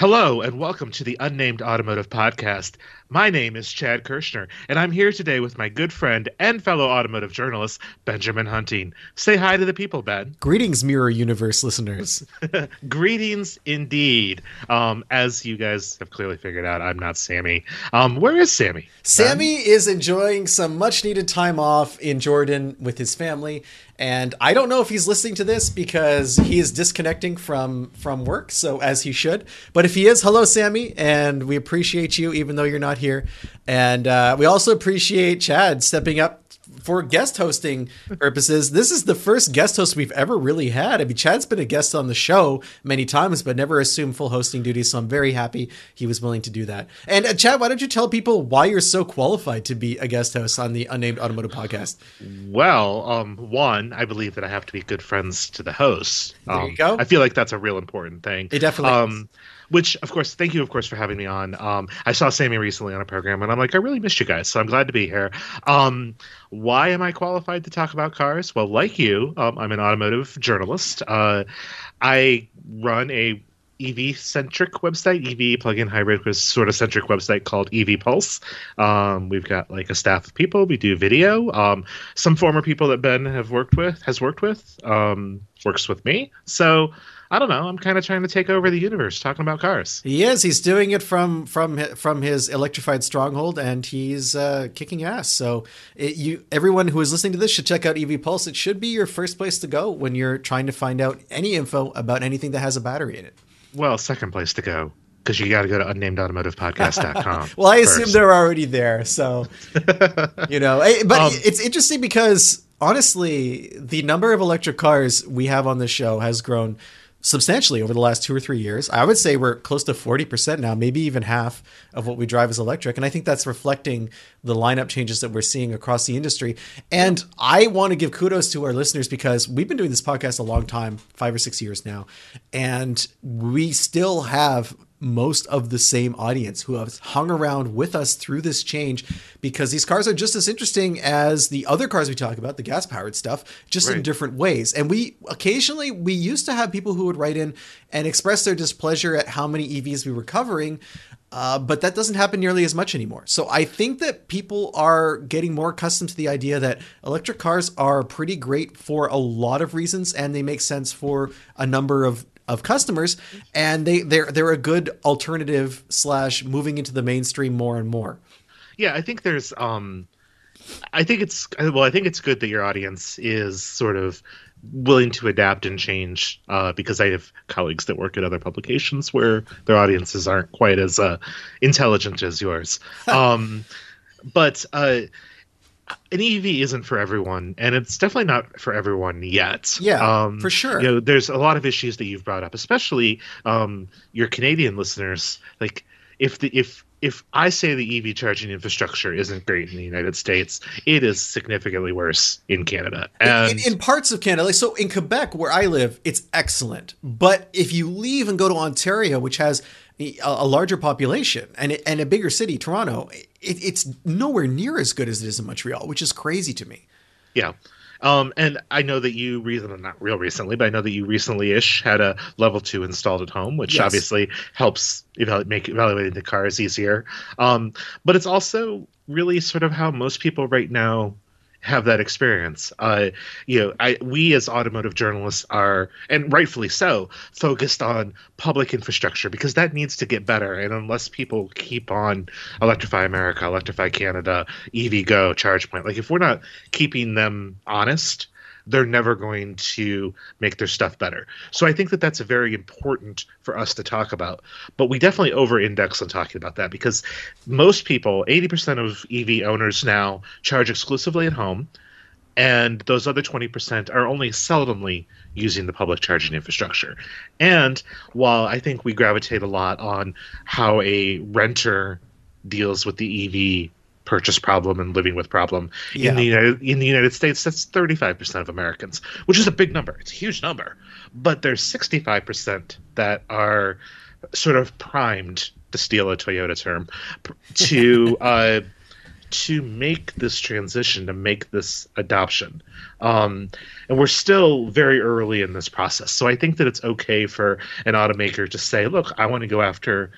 Hello, and welcome to the Unnamed Automotive Podcast. My name is Chad Kirchner, and I'm here today with my good friend and fellow automotive journalist, Benjamin Hunting. Say hi to the people, Ben. Greetings, Mirror Universe listeners. Greetings, indeed. As you guys have clearly figured out, I'm not Sammy. Where is Sammy? Sammy is enjoying some much-needed time off in Jordan with his family. And I don't know if he's listening to this because he is disconnecting from work, so as he should. But if he is, hello, Sammy, and we appreciate you, even though you're not here. And we also appreciate Chad stepping up for guest hosting purposes. This is the first guest host we've ever really had. I mean, Chad's been a guest on the show many times, but never assumed full hosting duties, so I'm very happy he was willing to do that. And Chad, why don't you tell people why you're so qualified to be a guest host on the Unnamed Automotive Podcast? Well, one, I believe that I have to be good friends to the host. There you go. I feel like that's a real important thing. It definitely is. Which, of course, thank you, of course, for having me on. I saw Sammy recently on a program, and I'm like, I really missed you guys, so I'm glad to be here. Why am I qualified to talk about cars? Well, like you, I'm an automotive journalist. I run a EV-centric website, EV plug-in hybrid sort of centric website called EV Pulse. We've got like a staff of people. We do video. Some former people that Ben has worked with, works with me. So I don't know. I'm kind of trying to take over the universe talking about cars. He is. He's doing it from his electrified stronghold, and he's kicking ass. So everyone who is listening to this should check out EV Pulse. It should be your first place to go when you're trying to find out any info about anything that has a battery in it. Well, second place to go, because you got to go to unnamedautomotivepodcast.com. Well, I assume they're already there. So, you know, but it's interesting because honestly, the number of electric cars we have on this show has grown substantially over the last 2 or 3 years. I would say we're close to 40% now, maybe even half of what we drive is electric. And I think that's reflecting the lineup changes that we're seeing across the industry. And I want to give kudos to our listeners because we've been doing this podcast a long time, 5 or 6 years now, and we still have most of the same audience who have hung around with us through this change, because these cars are just as interesting as the other cars we talk about, the gas powered stuff, just in different ways. And we used to have people who would write in and express their displeasure at how many EVs we were covering. But that doesn't happen nearly as much anymore. So I think that people are getting more accustomed to the idea that electric cars are pretty great for a lot of reasons, and they make sense for a number of customers, and they're a good alternative / moving into the mainstream more and more. Yeah, I think there's I think it's good that your audience is sort of willing to adapt and change, because I have colleagues that work at other publications where their audiences aren't quite as intelligent as yours. But an EV isn't for everyone, and it's definitely not for everyone yet. Yeah, for sure. You know, there's a lot of issues that you've brought up, especially your Canadian listeners. Like, if I say the EV charging infrastructure isn't great in the United States, it is significantly worse in Canada. And in parts of Canada, like, so in Quebec, where I live, it's excellent. But if you leave and go to Ontario, which has a larger population and a bigger city, Toronto, it's nowhere near as good as it is in Montreal, which is crazy to me. Yeah. And I know that you recently had a level 2 installed at home, which obviously helps make evaluating the cars easier. But it's also really sort of how most people right now have that experience. We as automotive journalists are, and rightfully so, focused on public infrastructure because that needs to get better. And unless people keep on Electrify America, Electrify Canada, EVgo, ChargePoint, like if we're not keeping them honest, they're never going to make their stuff better. So I think that that's very important for us to talk about. But we definitely over-index on talking about that because most people, 80% of EV owners now, charge exclusively at home. And those other 20% are only seldomly using the public charging infrastructure. And while I think we gravitate a lot on how a renter deals with the EV purchase problem and living with problem, in the United States, that's 35% of Americans, which is a big number. It's a huge number. But there's 65% that are sort of primed, to steal a Toyota term, to to make this transition, to make this adoption. And we're still very early in this process. So I think that it's okay for an automaker to say, look, I want to go after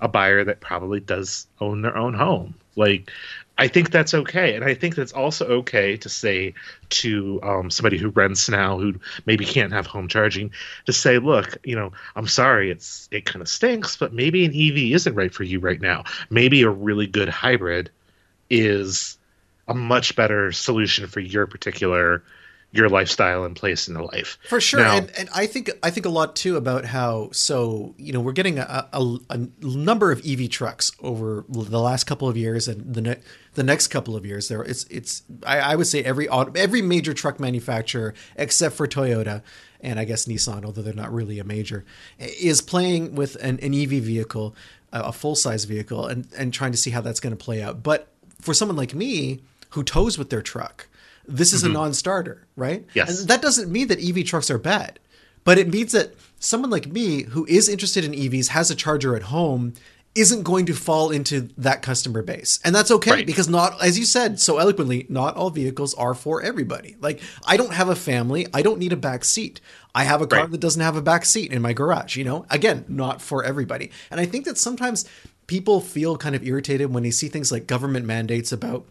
a buyer that probably does own their own home. Like, I think that's okay. And I think that's also okay to say to somebody who rents now, who maybe can't have home charging, to say, look, you know, I'm sorry, it kind of stinks, but maybe an EV isn't right for you right now. Maybe a really good hybrid is a much better solution for your particular, your lifestyle and place in the life. For sure. Now, and I think a lot too about how, so, you know, we're getting a number of EV trucks over the last couple of years, and the next couple of years there, I would say every major truck manufacturer except for Toyota and I guess Nissan, although they're not really a major, is playing with an EV vehicle, a full-size vehicle, and trying to see how that's going to play out. But for someone like me who tows with their truck, this is a non-starter, right? Yes. And that doesn't mean that EV trucks are bad, but it means that someone like me who is interested in EVs, has a charger at home, isn't going to fall into that customer base. And that's okay, right? Because not, as you said so eloquently, not all vehicles are for everybody. Like, I don't have a family. I don't need a back seat. I have a car that doesn't have a back seat in my garage, you know? Again, not for everybody. And I think that sometimes people feel kind of irritated when they see things like government mandates about,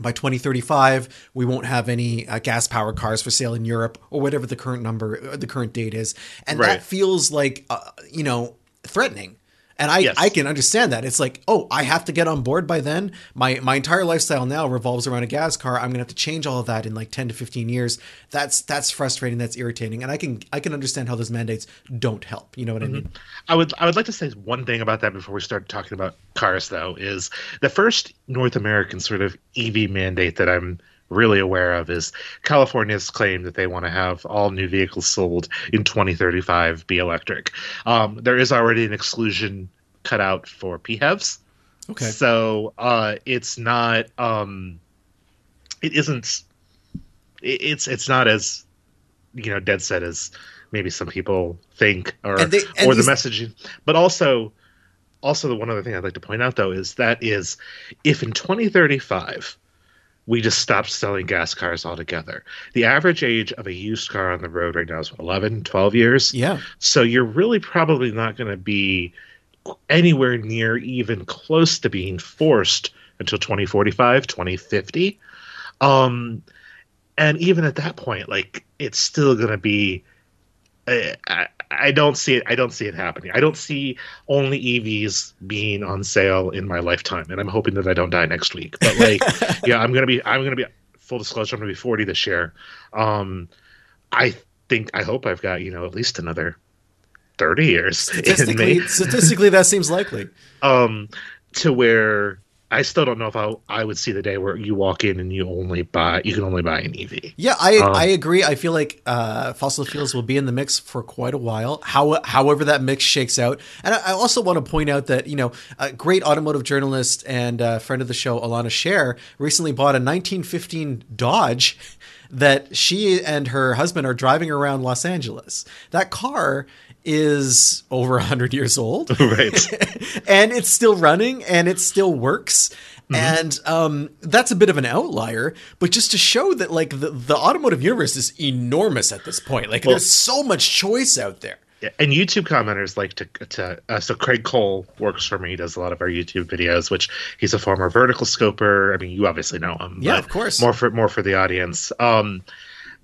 by 2035, we won't have any gas-powered cars for sale in Europe, or whatever the current number, the current date is. And that feels like, you know, threatening. And I can understand that. It's like, oh, I have to get on board by then. My entire lifestyle now revolves around a gas car. I'm going to have to change all of that in like 10 to 15 years. That's frustrating. That's irritating. And I can understand how those mandates don't help. You know what I mean? I would like to say one thing about that before we start talking about cars, though, is the first North American sort of EV mandate that I'm really aware of is California's claim that they want to have all new vehicles sold in 2035 be electric. There is already an exclusion cut out for PHEVs. Okay. So it's not as, you know, dead set as maybe some people think, or the messaging. But also the one other thing I'd like to point out, though, is that is if in 2035 we just stopped selling gas cars altogether, the average age of a used car on the road right now is 11, 12 years. Yeah. So you're really probably not going to be anywhere near even close to being forced until 2045, 2050. And even at that point, like, it's still going to be, I don't see it happening. I don't see only EVs being on sale in my lifetime, and I'm hoping that I don't die next week. But like, yeah, I'm gonna be full disclosure, I'm gonna be 40 this year. I hope I've got, you know, at least another 30 years. Statistically, that seems likely. To where I still don't know if I would see the day where you walk in and you can only buy an EV. Yeah, I agree. I feel like fossil fuels will be in the mix for quite a while, however that mix shakes out. And I also want to point out that, you know, a great automotive journalist and friend of the show, Alana Sher, recently bought a 1915 Dodge that she and her husband are driving around Los Angeles. That car is over 100 years old, right? And it's still running and it still works. Mm-hmm. And that's a bit of an outlier, but just to show that, like, the automotive universe is enormous at this point. Like, there's so much choice out there. Yeah, and YouTube commenters like to so Craig Cole works for me. He does a lot of our YouTube videos, which he's a former vertical scoper. I mean, you obviously know him. Yeah, of course. More for the audience.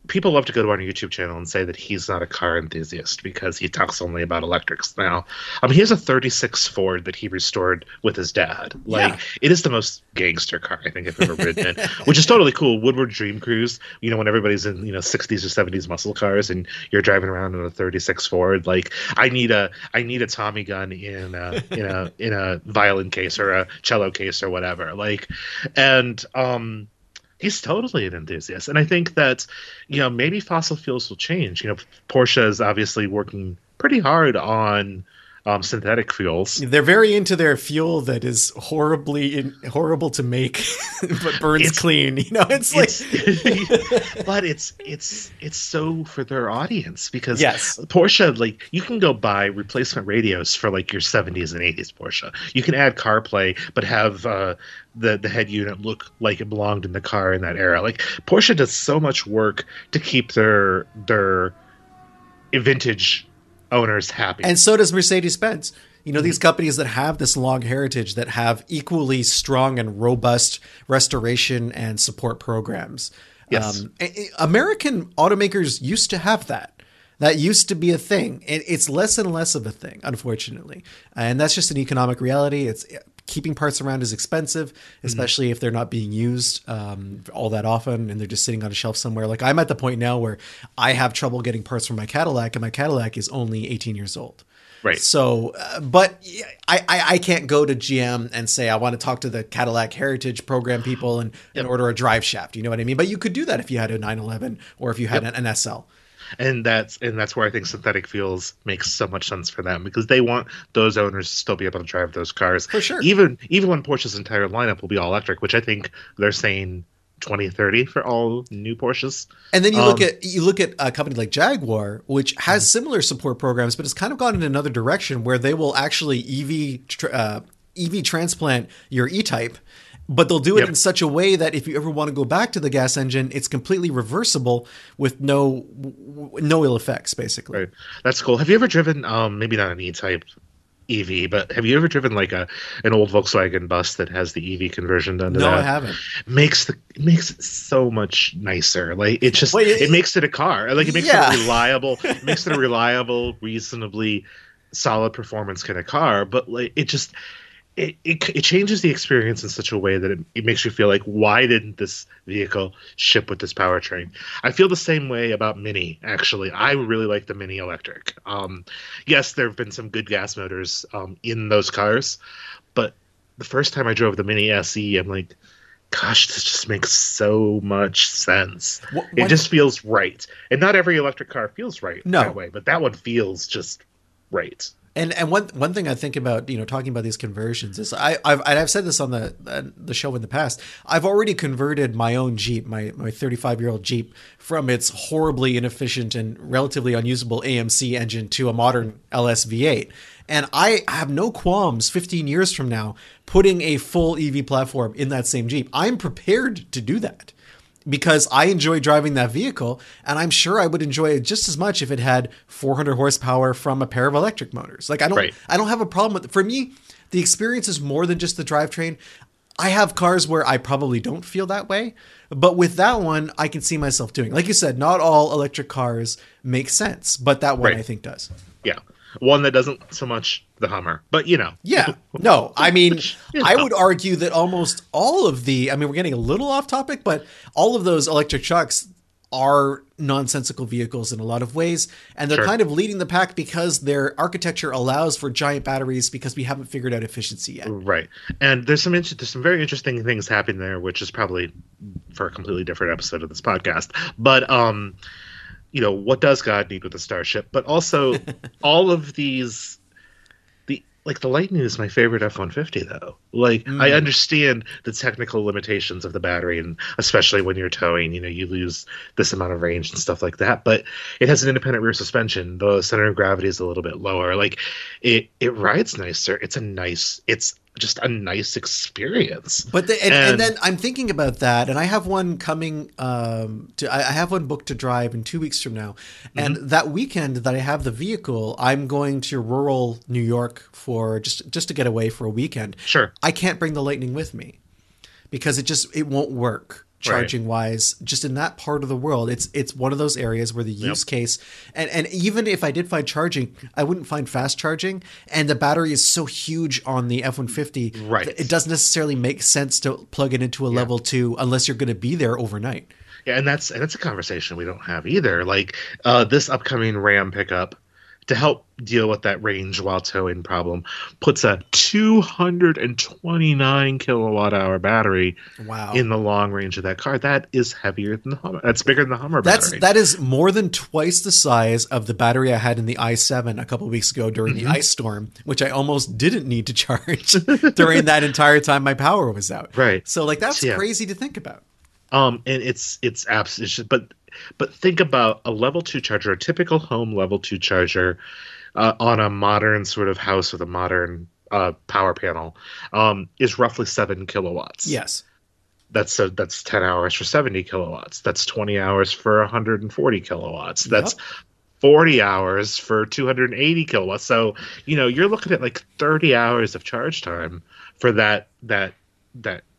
People love to go to our YouTube channel and say that he's not a car enthusiast because he talks only about electrics now. He has a 36 Ford that he restored with his dad. Like, it is the most gangster car I think I've ever ridden in, which is totally cool. Woodward Dream Cruise, you know, when everybody's in, you know, 60s or 70s muscle cars and you're driving around in a 36 Ford. Like, I need a Tommy gun in a violin case or a cello case or whatever. Like, and he's totally an enthusiast. And I think that, you know, maybe fossil fuels will change. You know, Porsche is obviously working pretty hard on synthetic fuels. They're very into their fuel that is horrible to make, but burns clean. You know, it's like, but it's so for their audience, because yes. Porsche, like, you can go buy replacement radios for like your 70s and 80s Porsche. You can add CarPlay, but have the head unit look like it belonged in the car in that era. Like, Porsche does so much work to keep their vintage owners happy. And so does Mercedes-Benz. You know, these companies that have this long heritage, that have equally strong and robust restoration and support programs. Yes. American automakers used to have that. That used to be a thing. It's less and less of a thing, unfortunately. And that's just an economic reality. It's keeping parts around is expensive, especially if they're not being used all that often and they're just sitting on a shelf somewhere. Like, I'm at the point now where I have trouble getting parts from my Cadillac, and my Cadillac is only 18 years old. Right. So, but I can't go to GM and say, I want to talk to the Cadillac Heritage Program people and order a drive shaft. You know what I mean? But you could do that if you had a 911 or if you had an SL. And that's where I think synthetic fuels makes so much sense for them, because they want those owners to still be able to drive those cars. For sure. Even when Porsche's entire lineup will be all electric, which I think they're saying 2030 for all new Porsches. And then you look at a company like Jaguar, which has similar support programs, but it's kind of gone in another direction where they will actually EV transplant your E-Type. But they'll do it in such a way that if you ever want to go back to the gas engine, it's completely reversible with no ill effects, basically. Right. That's cool. Have you ever driven, maybe not an E-Type EV, but have you ever driven like an old Volkswagen bus that has the EV conversion done to that? No, I haven't. It makes it so much nicer. Like, it just it makes it a car. Like, it makes it reliable. It makes it a reliable, reasonably solid performance kind of car. But like, it just. It changes the experience in such a way that it makes you feel like, why didn't this vehicle ship with this powertrain? I feel the same way about Mini, actually. I really like the Mini Electric. Yes, there have been some good gas motors in those cars, but the first time I drove the Mini SE, I'm like, gosh, this just makes so much sense. It just feels right. And not every electric car feels right that way, but that one feels just right. And one thing I think about, you know, talking about these conversions is I've said this on the show in the past. I've already converted my own Jeep, my 35-year-old Jeep, from its horribly inefficient and relatively unusable AMC engine to a modern LS V8. And I have no qualms 15 years from now putting a full EV platform in that same Jeep. I'm prepared to do that, because I enjoy driving that vehicle, and I'm sure I would enjoy it just as much if it had 400 horsepower from a pair of electric motors. Like, I don't have a problem with it. For me, the experience is more than just the drivetrain. I have cars where I probably don't feel that way, but with that one, I can see myself doing. Like you said, not all electric cars make sense, but that one I think does. Yeah. One that doesn't so much the Hummer, but you know. Yeah. No, I mean, I would argue that almost all of we're getting a little off topic, but all of those electric trucks are nonsensical vehicles in a lot of ways. And they're kind of leading the pack because their architecture allows for giant batteries, because we haven't figured out efficiency yet. Right. And there's some very interesting things happening there, which is probably for a completely different episode of this podcast. But, you know, what does God need with a starship? But also all of these, the Lightning is my favorite F-150 though. Like, I understand the technical limitations of the battery, and especially when you're towing, you know, you lose this amount of range and stuff like that, but it has an independent rear suspension. The center of gravity is a little bit lower. Like, it rides nicer. It's just a nice experience. But and then I'm thinking about that, and I have one coming I have one booked to drive in 2 weeks from now. And that weekend that I have the vehicle, I'm going to rural New York for just to get away for a weekend. Sure. I can't bring the Lightning with me because it won't work charging wise, just in that part of the world. It's one of those areas where the use case, and even if I did find charging, I wouldn't find fast charging, and the battery is so huge on the F-150, it doesn't necessarily make sense to plug it into a level 2 unless you're going to be there overnight. Yeah, and that's a conversation we don't have either. Like, this upcoming Ram pickup to help deal with that range while towing problem, puts a 229 kilowatt hour battery in the long range of that car. That is heavier than the Hummer. That's bigger than the Hummer battery. That is more than twice the size of the battery I had in the i7 a couple of weeks ago during the ice storm, which I almost didn't need to charge during that entire time my power was out. Right. So like that's crazy to think about. And it's absolutely, but think about a level two charger, a typical home level two charger, on a modern sort of house with a modern power panel, is roughly 7 kilowatts. Yes. That's 10 hours for 70 kilowatts. That's 20 hours for 140 kilowatts. That's 40 hours for 280 kilowatts. So, you know, you're looking at like 30 hours of charge time for that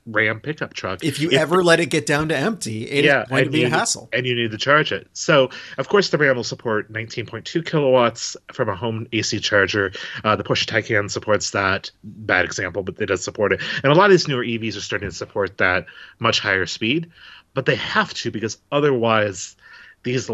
Ram pickup truck. If you ever let it get down to empty, it is going to be a hassle. And you need to charge it. So, of course, the Ram will support 19.2 kilowatts from a home AC charger. The Porsche Taycan supports that. Bad example, but it does support it. And a lot of these newer EVs are starting to support that much higher speed. But they have to, because otherwise these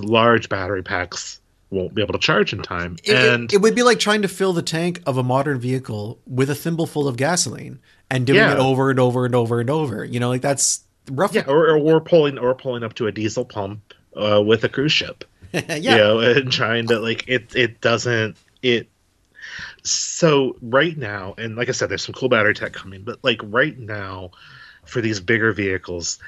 large battery packs won't be able to charge in time. And it would be like trying to fill the tank of a modern vehicle with a thimble full of gasoline and doing it over and over and over and over. You know, like that's roughly. Yeah, or pulling up to a diesel pump with a cruise ship. You know, and trying to like it doesn't. So right now, and like I said, there's some cool battery tech coming, but like right now for these bigger vehicles,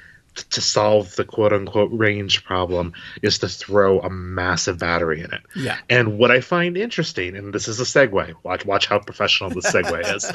to solve the quote unquote range problem is to throw a massive battery in it. Yeah. And what I find interesting, and this is a segue, watch how professional this segue is.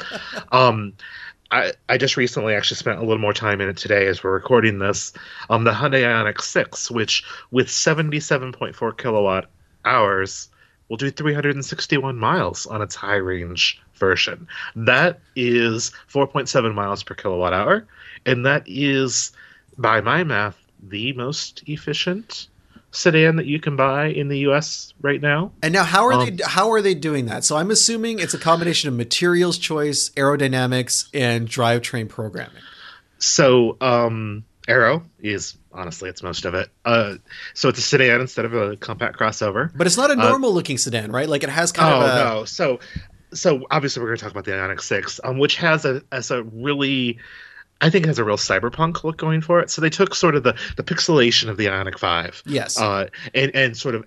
I just recently actually spent a little more time in it today as we're recording this. The Hyundai Ioniq 6, which with 77.4 kilowatt hours will do 361 miles on its high range version. That is 4.7 miles per kilowatt hour. And that is, by my math, the most efficient sedan that you can buy in the U.S. right now. And now, how are they doing that? So I'm assuming it's a combination of materials choice, aerodynamics, and drivetrain programming. So aero is honestly it's most of it. So it's a sedan instead of a compact crossover. But it's not a normal looking sedan, right? Like it has kind of a... no. So obviously we're going to talk about the Ioniq 6, which has a real cyberpunk look going for it. So they took sort of the pixelation of the Ioniq 5. Yes. And sort of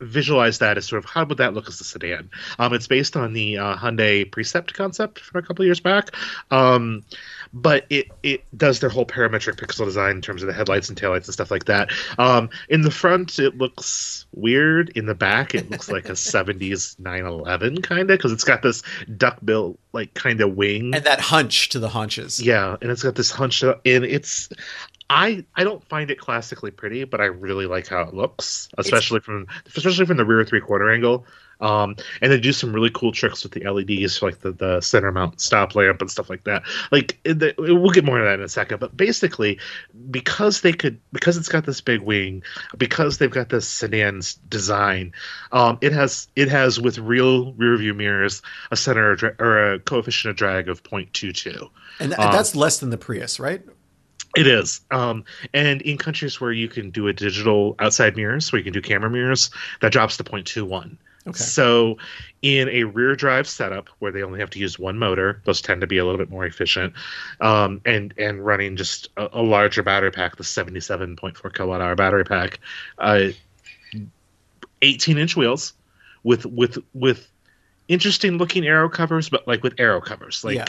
visualize that as sort of how would that look as a sedan. It's based on the Hyundai Precept concept from a couple years back. But it does their whole parametric pixel design in terms of the headlights and taillights and stuff like that. In the front, it looks weird. In the back, it looks like a 70s 911 kind of, because it's got this duckbill like kind of wing. And that hunch to the haunches. Yeah, and it's got this hunch. And it's... I don't find it classically pretty, but I really like how it looks, especially from the rear three-quarter angle. And they do some really cool tricks with the LEDs, like the center mount stop lamp and stuff like that. Like we'll get more into that in a second. But basically, because it's got this big wing, because they've got this sedan's design, it has with real rear view mirrors a a coefficient of drag of 0.22, and that's less than the Prius, right? It is. And in countries where you can do a digital outside mirrors, where you can do camera mirrors, that drops to 0.21. Okay. So in a rear drive setup where they only have to use one motor, those tend to be a little bit more efficient, and running just a larger battery pack, the 77.4 kilowatt hour battery pack, 18-inch wheels with interesting looking aero covers, but like with aero covers. Like, yeah.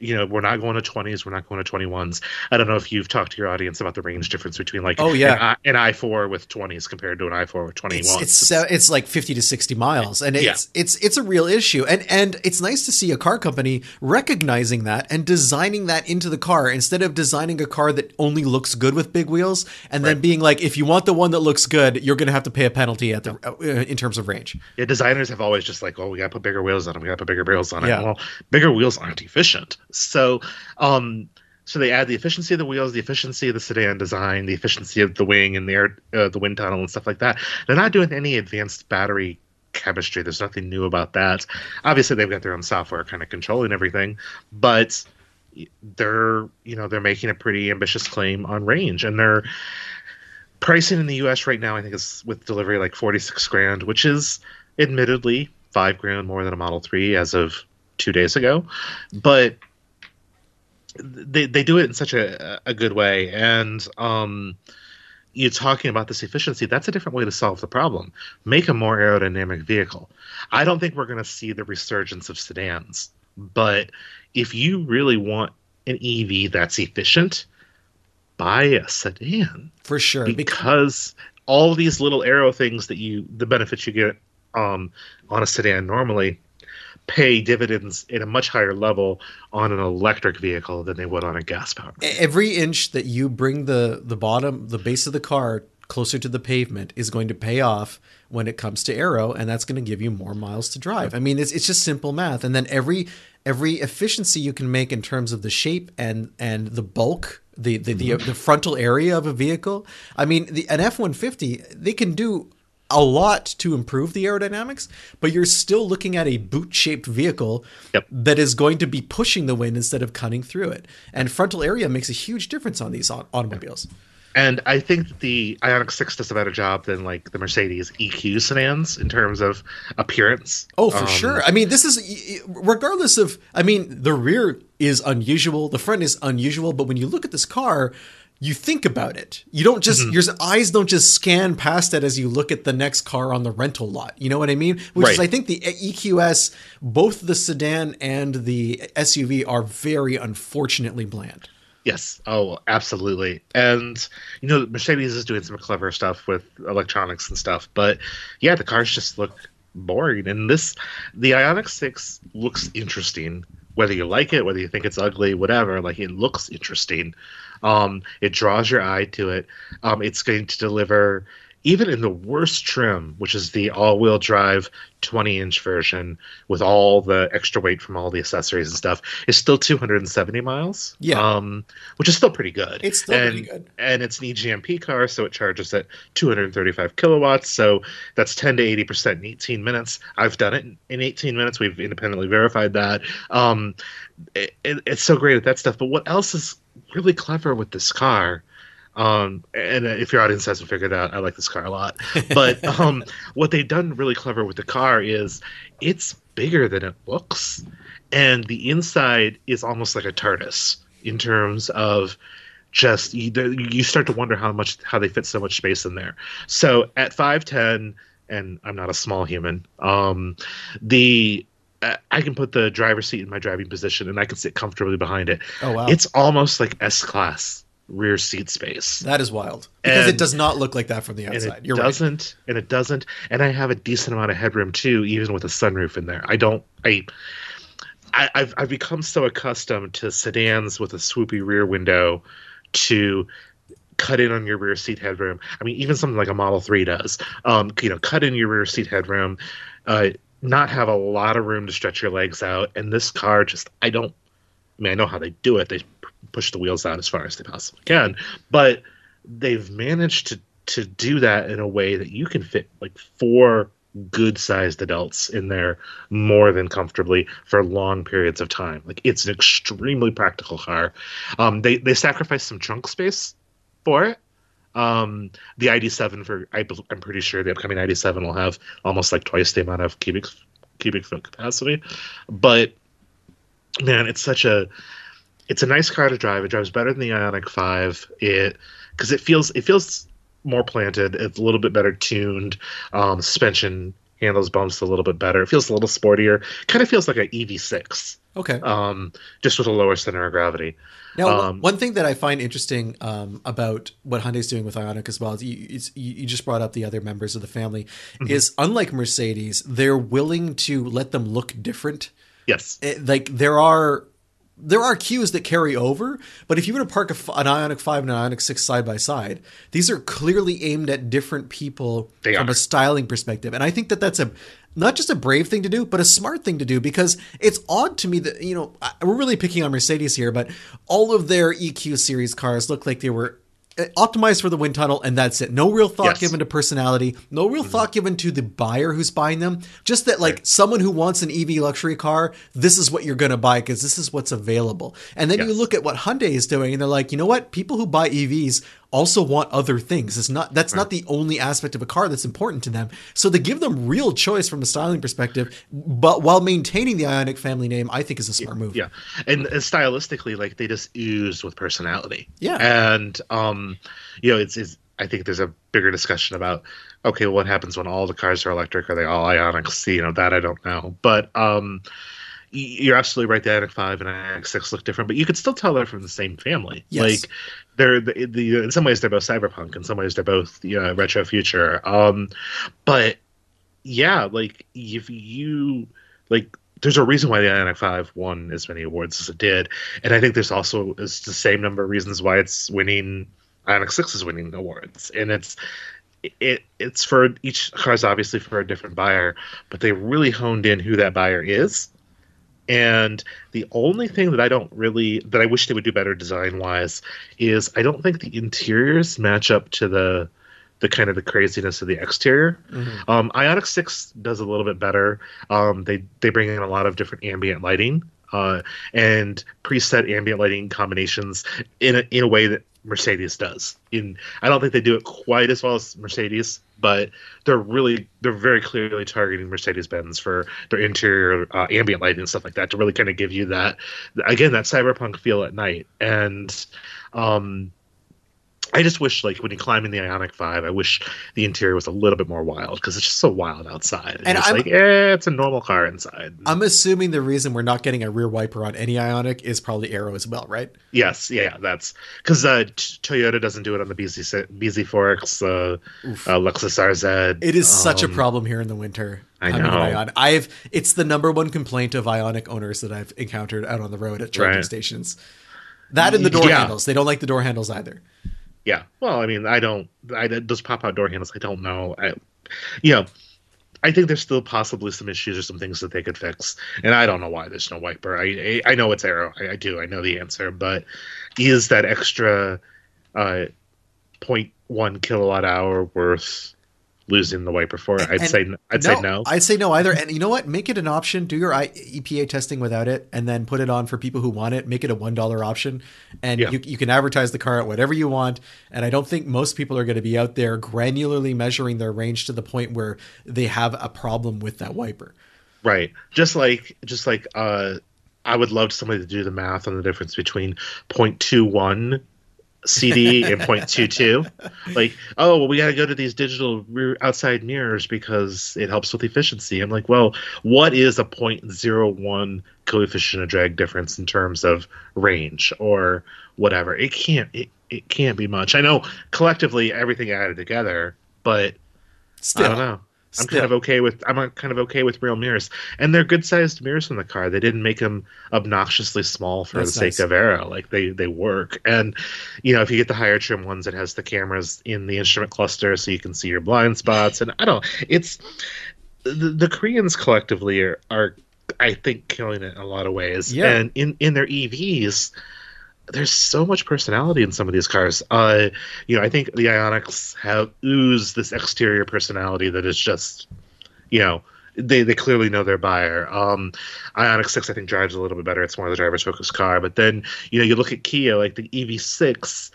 You know, we're not going to 20s. We're not going to 21s. I don't know if you've talked to your audience about the range difference between an i4 with 20s compared to an i4 with 21s. It's like 50 to 60 miles, and it's a real issue. And it's nice to see a car company recognizing that and designing that into the car instead of designing a car that only looks good with big wheels and then being like, if you want the one that looks good, you're going to have to pay a penalty in terms of range. Yeah, designers have always just like, we got to put bigger wheels on it. Yeah. Well, bigger wheels aren't efficient. So, so they add the efficiency of the wheels, the efficiency of the sedan design, the efficiency of the wing and the wind tunnel and stuff like that. They're not doing any advanced battery chemistry. There's nothing new about that. Obviously, they've got their own software kind of controlling everything, but they're making a pretty ambitious claim on range, and they're Pricing in the U.S. right now, I think, is with delivery like $46,000, which is admittedly $5,000 more than a Model 3 as of 2 days ago. But they do it in such a good way. And you're talking about this efficiency. That's a different way to solve the problem. Make a more aerodynamic vehicle. I don't think we're going to see the resurgence of sedans. But if you really want an EV that's efficient, buy a sedan for sure, because all these little aero things that the benefits you get on a sedan normally pay dividends at a much higher level on an electric vehicle than they would on a gas powered. Every inch that you bring the base of the car closer to the pavement is going to pay off when it comes to aero, and that's going to give you more miles to drive. I mean, it's just simple math. And then every efficiency you can make in terms of the shape and the bulk, the frontal area of a vehicle. I mean, an F-150, they can do a lot to improve the aerodynamics, but you're still looking at a boot-shaped vehicle that is going to be pushing the wind instead of cutting through it. And frontal area makes a huge difference on these automobiles. And I think the Ioniq 6 does a better job than like the Mercedes EQ sedans in terms of appearance. Oh, for sure. I mean, this is regardless of, I mean, the rear is unusual. The front is unusual. But when you look at this car, you think about it. You don't just, your eyes don't just scan past it as you look at the next car on the rental lot. You know what I mean? Which is, I think the EQS, both the sedan and the SUV are very unfortunately bland. Yes. Oh, absolutely. And, you know, Mercedes is doing some clever stuff with electronics and stuff. But, yeah, the cars just look boring. And the Ioniq 6 looks interesting, whether you like it, whether you think it's ugly, whatever. Like, it looks interesting. It draws your eye to it. It's going to deliver, even in the worst trim, which is the all-wheel drive 20-inch version with all the extra weight from all the accessories and stuff, is still 270 miles, which is still pretty good. It's still pretty good. And it's an EGMP car, so it charges at 235 kilowatts, so that's 10 to 80% in 18 minutes. I've done it in 18 minutes. We've independently verified that. It's so great at that stuff. But what else is really clever with this car? And if your audience hasn't figured out, I like this car a lot. But what they've done really clever with the car is it's bigger than it looks. And the inside is almost like a TARDIS in terms of just you start to wonder how they fit so much space in there. So at 5'10", and I'm not a small human, I can put the driver's seat in my driving position and I can sit comfortably behind it. Oh, wow. It's almost like S-Class rear seat space. That is wild, because it does not look like that from the outside. It doesn't. And I have a decent amount of headroom too, even with a sunroof in there. I've become so accustomed to sedans with a swoopy rear window to cut in on your rear seat headroom. I mean, even something like a Model 3 does. Cut in your rear seat headroom, not have a lot of room to stretch your legs out. And this car just, I know how they do it. They push the wheels out as far as they possibly can, but they've managed to do that in a way that you can fit like 4 good-sized adults in there more than comfortably for long periods of time. Like, it's an extremely practical car. They sacrificed some trunk space for it. The ID.7 I'm pretty sure the upcoming ID.7 will have almost like twice the amount of cubic foot capacity, but man, it's a nice car to drive. It drives better than the Ioniq 5. Because it feels more planted. It's a little bit better tuned. Suspension handles bumps a little bit better. It feels a little sportier. Kind of feels like an EV6. Okay. Just with a lower center of gravity. Now, one thing that I find interesting about what Hyundai's doing with Ioniq as well, is you just brought up the other members of the family, is unlike Mercedes, they're willing to let them look different. Yes. There are cues that carry over, but if you were to park an Ioniq 5 and an Ioniq 6 side by side, these are clearly aimed at different people from a styling perspective. And I think that's not just a brave thing to do, but a smart thing to do, because it's odd to me that, you know, we're really picking on Mercedes here, but all of their EQ series cars look like they were optimized for the wind tunnel, and that's it. No real thought given to personality, no real thought given to the buyer who's buying them. Just that, like, someone who wants an EV luxury car, this is what you're going to buy because this is what's available. And then you look at what Hyundai is doing, and they're like, you know what? People who buy EVs also want other things. That's not the only aspect of a car that's important to them. So to give them real choice from a styling perspective, but while maintaining the Ioniq family name, I think is a smart move. Yeah, and stylistically, like, they just ooze with personality. Yeah, and it's I think there's a bigger discussion about, okay, what happens when all the cars are electric? Are they all Ioniqs? That I don't know, but you're absolutely right. The Ioniq 5 and Ioniq 6 look different, but you could still tell they're from the same family. Yes. Like, they're in some ways they're both cyberpunk, in some ways they're both retro future. But yeah, like, if you like, there's a reason why the Ioniq 5 won as many awards as it did, and I think there's also the same number of reasons why it's winning. Ioniq 6 is winning awards, and it's for each car is obviously for a different buyer, but they really honed in who that buyer is. And the only thing that I wish they would do better design wise is I don't think the interiors match up to the kind of the craziness of the exterior. Mm-hmm. Ioniq 6 does a little bit better. They bring in a lot of different ambient lighting and preset ambient lighting combinations in a way that Mercedes does. I don't think they do it quite as well as Mercedes, but they're very clearly targeting Mercedes-Benz for their interior ambient lighting and stuff like that to really kind of give you that cyberpunk feel at night. And I just wish, like, when you climb in the Ioniq 5, I wish the interior was a little bit more wild, because it's just so wild outside. And it's it's a normal car inside. I'm assuming the reason we're not getting a rear wiper on any Ioniq is probably aero as well, right? Yes, yeah, that's because Toyota doesn't do it on the BZ4X, Lexus RZ. It is such a problem here in the winter. I know. It's the number one complaint of Ioniq owners that I've encountered out on the road at charging stations. That and the door handles. They don't like the door handles either. Yeah, well, I mean, those pop-out door handles, I don't know. I think there's still possibly some issues or some things that they could fix, and I don't know why there's no wiper. I know it's aero. I know the answer, but is that extra 0.1 kilowatt hour worth losing the wiper for? I'd say no either. And you know what? Make it an option. Do your EPA testing without it, and then put it on for people who want it. Make it a $1 option, and you can advertise the car at whatever you want. And I don't think most people are going to be out there granularly measuring their range to the point where they have a problem with that wiper. Right. Just like I would love somebody to do the math on the difference between 0.21 CD and 0.22. like, oh, well, we got to go to these digital rear outside mirrors because it helps with efficiency. I'm like, well, what is a 0.01 coefficient of drag difference in terms of range or whatever? It can't be much. I know collectively everything added together, but still, I don't know. I'm kind of okay with real mirrors, and they're good sized mirrors from the car. They didn't make them obnoxiously small for the sake of aero. Like they work, and if you get the higher trim ones, it has the cameras in the instrument cluster, so you can see your blind spots. And I don't. It's the Koreans collectively are I think killing it in a lot of ways. Yeah. And in their EVs, there's so much personality in some of these cars. I think the Ioniqs have oozed this exterior personality that is just, they clearly know their buyer. Ioniq 6, I think, drives a little bit better. It's more of the driver's focused car. But then, you look at Kia, like the EV6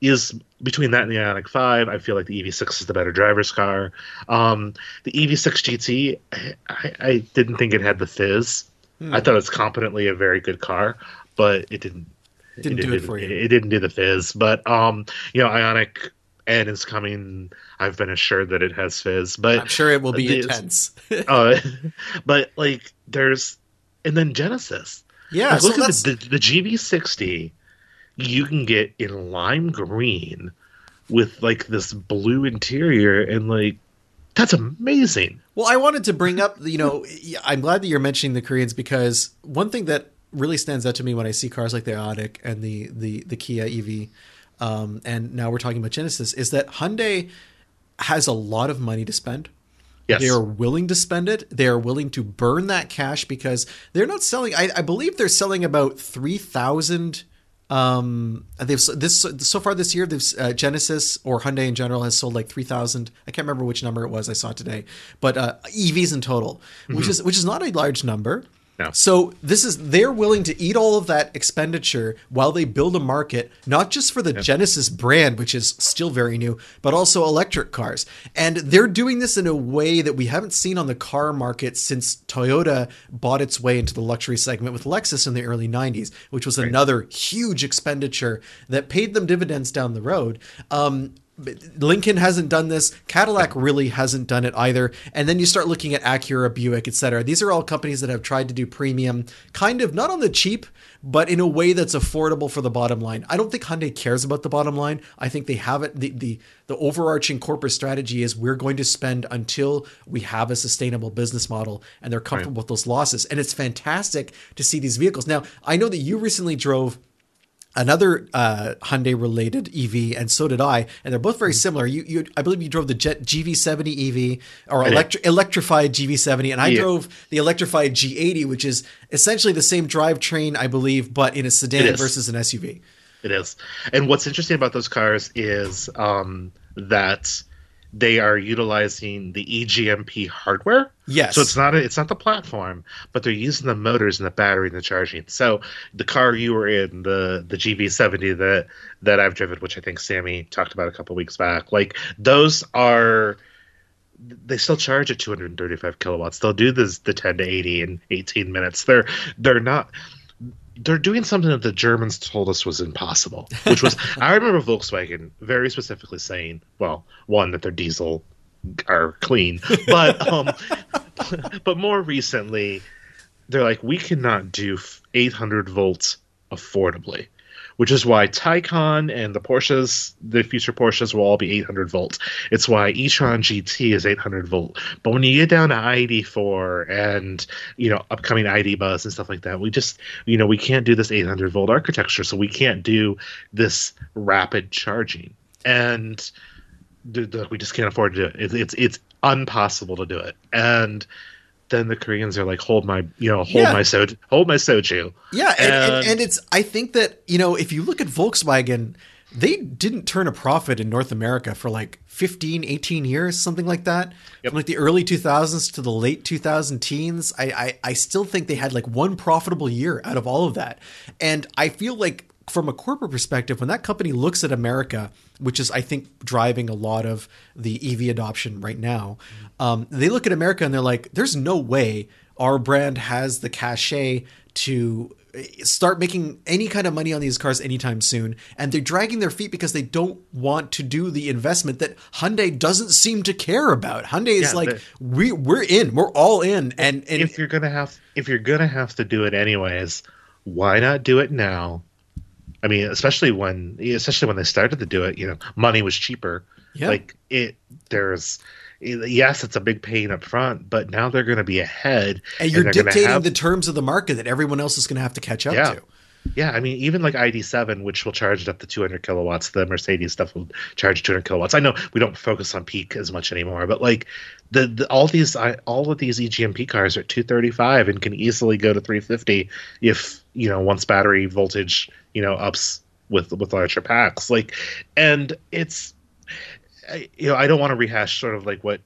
is between that and the Ioniq 5. I feel like the EV6 is the better driver's car. The EV6 GT, I didn't think it had the fizz. I thought it's competently a very good car, but it didn't. It didn't do the fizz, but Ioniq N is coming. I've been assured that it has fizz, but I'm sure it will be intense. But like then Genesis. Yeah, like, so look at the GV60. You can get in lime green with like this blue interior, and like that's amazing. Well, I wanted to bring up. I'm glad that you're mentioning the Koreans, because one thing that really stands out to me when I see cars like the Ioniq and the Kia EV, and now we're talking about Genesis, is that Hyundai has a lot of money to spend. Yes. They are willing to spend it. They are willing to burn that cash, because they're not selling. I believe they're selling about 3,000. So far this year, Genesis or Hyundai in general has sold like 3,000. I can't remember which number it was I saw today, but EVs in total, which is not a large number. Yeah. So this is, they're willing to eat all of that expenditure while they build a market, not just for the Genesis brand, which is still very new, but also electric cars. And they're doing this in a way that we haven't seen on the car market since Toyota bought its way into the luxury segment with Lexus in the early 90s, which was another huge expenditure that paid them dividends down the road. Lincoln hasn't done this. Cadillac really hasn't done it either. And then you start looking at Acura, Buick, etc. These are all companies that have tried to do premium, kind of not on the cheap, but in a way that's affordable for the bottom line. I don't think Hyundai cares about the bottom line. I think they have it. The overarching corporate strategy is we're going to spend until we have a sustainable business model, and they're comfortable with those losses. And it's fantastic to see these vehicles. Now, I know that you recently drove another Hyundai-related EV, and so did I, and they're both very similar. You, I believe you drove the GV70 EV or electrified GV70, and I drove the electrified G80, which is essentially the same drivetrain, I believe, but in a sedan versus an SUV. It is. And what's interesting about those cars is that they are utilizing the EGMP hardware. Yes. So it's not the platform, but they're using the motors and the battery and the charging. So the car you were in, the GV70 that I've driven, which I think Sammy talked about a couple weeks back, like those are, they still charge at 235 kilowatts. They'll do this, the 10 to 80 in 18 minutes. They're not. They're doing something that the Germans told us was impossible, which was, I remember Volkswagen very specifically saying, well, one, that their diesel are clean, but more recently, they're like, we cannot do 800 volts affordably, which is why Taycan and the Porsches, the future Porsches, will all be 800 volts. It's why e-tron GT is 800 volt. But when you get down to ID4 and, you know, upcoming ID Buzz and stuff like that, we just, you know, we can't do this 800 volt architecture, so we can't do this rapid charging, and we just can't afford to do it. It's impossible to do it, and then the Koreans are like, hold my soju. Yeah, and it's, I think that, you know, if you look at Volkswagen, they didn't turn a profit in North America for like 15, 18 years, something like that. Yep. From like the early 2000s to the late 2010s. I still think they had like one profitable year out of all of that. And I feel like from a corporate perspective, when that company looks at America, which is, I think, driving a lot of the EV adoption right now, they look at America and they're like, there's no way our brand has the cachet to start making any kind of money on these cars anytime soon. And they're dragging their feet because they don't want to do the investment that Hyundai doesn't seem to care about. Hyundai is like, we're all in. And if you're going to have to do it anyways, why not do it now? I mean, especially when they started to do it, you know, money was cheaper. Yeah. Like yes, it's a big pain up front, but now they're going to be ahead. And you're dictating the terms of the market that everyone else is going to have to catch up to. Yeah, I mean, even like ID7, which will charge it up to 200 kilowatts. The Mercedes stuff will charge 200 kilowatts. I know we don't focus on peak as much anymore, but like all of these EGMP cars are at 235 and can easily go to 350 if, you know, once battery voltage, you know, ups with larger packs. Like, and it's, you know, I don't want to rehash sort of like what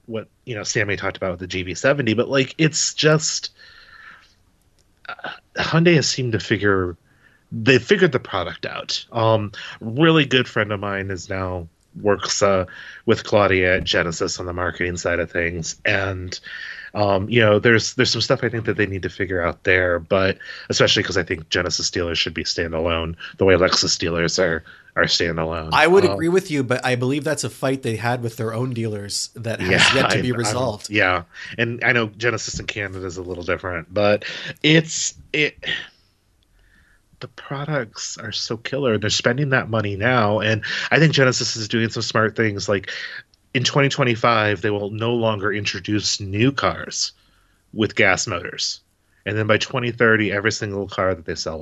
you know Sammy talked about with the GV70, but like it's just Hyundai has seemed to figure. They figured the product out. Really good friend of mine is now works with Claudia at Genesis on the marketing side of things, and you know, there's some stuff I think that they need to figure out there, but especially because I think Genesis dealers should be standalone, the way Lexus dealers are standalone. I would agree with you, but I believe that's a fight they had with their own dealers that has yet to be resolved. And I know Genesis in Canada is a little different, but it's. The products are so killer. They're spending that money now. And I think Genesis is doing some smart things. Like in 2025, they will no longer introduce new cars with gas motors. And then by 2030, every single car that they sell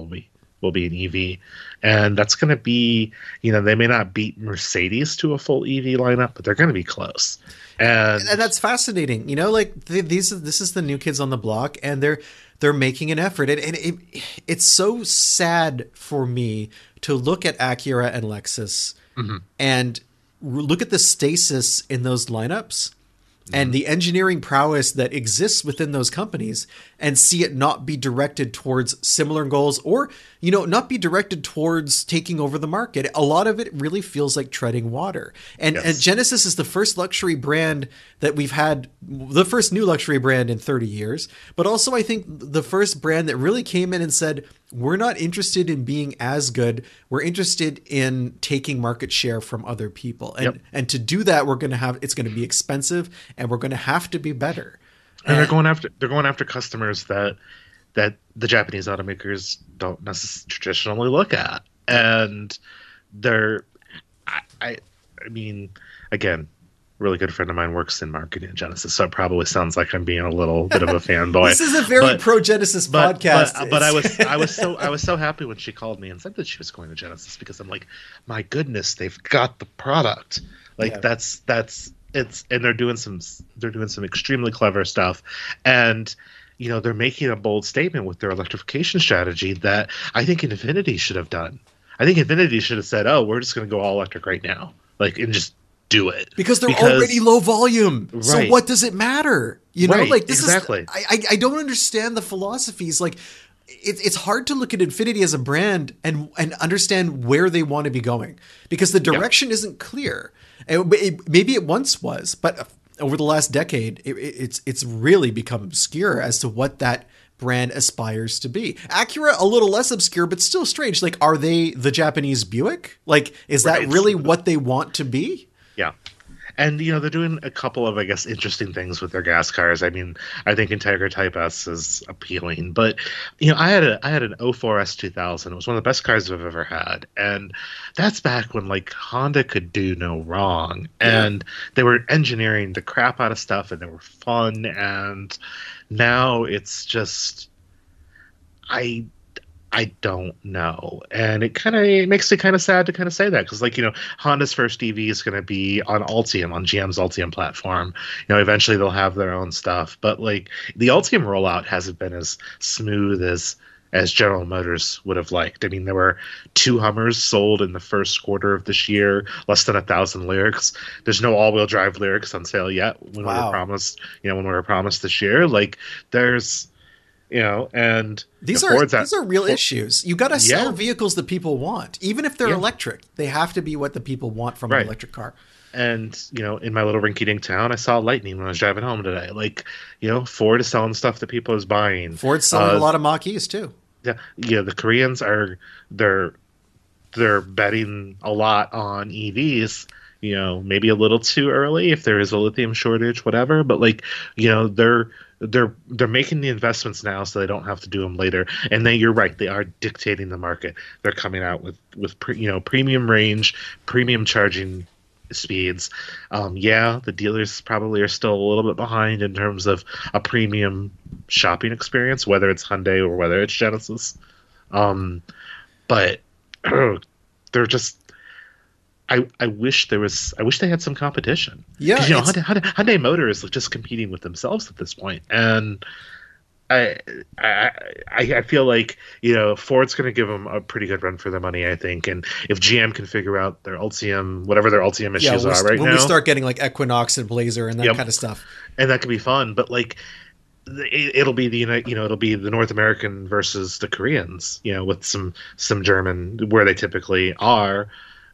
will be an EV. And that's going to be, you know, they may not beat Mercedes to a full EV lineup, but they're going to be close. And that's fascinating. You know, like this is the new kids on the block, and they're making an effort. And it's so sad for me to look at Acura and Lexus and look at the stasis in those lineups and the engineering prowess that exists within those companies. and see it not be directed towards similar goals or, you know, not be directed towards taking over the market. A lot of it really feels like treading water. And, yes. and Genesis is the first luxury brand that we've had, the first new luxury brand in 30 years, but also I think the first brand that really came in and said, we're not interested in being as good. We're interested in taking market share from other people. And, and to do that, we're going to have, it's going to be expensive and we're going to have to be better. And they're going after customers that the Japanese automakers don't necessarily traditionally look at. And I mean, again, a really good friend of mine works in marketing at Genesis, so it probably sounds like I'm being a little bit of a fanboy. This is a very pro Genesis podcast. But I was so happy when she called me and said that she was going to Genesis, because I'm like, my goodness, they've got the product. Like and they're doing some extremely clever stuff, and you know they're making a bold statement with their electrification strategy that I think Infiniti should have done. I think Infiniti should have said, "Oh, we're just going to go all electric right now," like and just do it because already low volume. Right. So what does it matter? You know, I don't understand the philosophies. Like it's hard to look at Infiniti as a brand and understand where they want to be going, because the direction isn't clear. Maybe it once was, but over the last decade, it's really become obscure as to what that brand aspires to be. Acura, a little less obscure, but still strange. Like, are they the Japanese Buick? Like, is that really what they want to be? Yeah. And, you know, they're doing a couple of, I guess, interesting things with their gas cars. I mean, I think Integra Type S is appealing. But, you know, I had an 04 S2000. It was one of the best cars I've ever had. And that's back when, like, Honda could do no wrong. And they were engineering the crap out of stuff, and they were fun. And now it's just I don't know. And it makes me kind of sad to kind of say that, because, like, you know, Honda's first EV is going to be on Ultium, on GM's Ultium platform. You know, eventually they'll have their own stuff. But, like, the Ultium rollout hasn't been as smooth as General Motors would have liked. I mean, there were 2 Hummers sold in the first quarter of this year, less than 1,000 Lyriqs. There's no all-wheel drive Lyriqs on sale yet when we were promised this year. Like, there's... You know, and these are real issues. You got to sell vehicles that people want, even if they're electric. They have to be what the people want from an electric car. And, you know, in my little rinky-dink town, I saw Lightning when I was driving home today. Like, you know, Ford is selling stuff that people is buying. Ford's selling a lot of Mach-E's too. Yeah, yeah. The Koreans they're betting a lot on EVs. You know, maybe a little too early if there is a lithium shortage, whatever. But, like, you know, they're making the investments now so they don't have to do them later. And then you're right, they are dictating the market. They're coming out with premium range, premium charging speeds. The dealers probably are still a little bit behind in terms of a premium shopping experience, whether it's Hyundai or whether it's Genesis. But they're just. I wish they had some competition. Yeah, you know, Hyundai Motor is just competing with themselves at this point, and I feel like, you know, Ford's going to give them a pretty good run for their money, I think. And if GM can figure out their Ultium, whatever their Ultium issues are right now, when we start getting like Equinox and Blazer and that kind of stuff, and that could be fun. But, like, it'll be the North American versus the Koreans, you know, with some German where they typically are.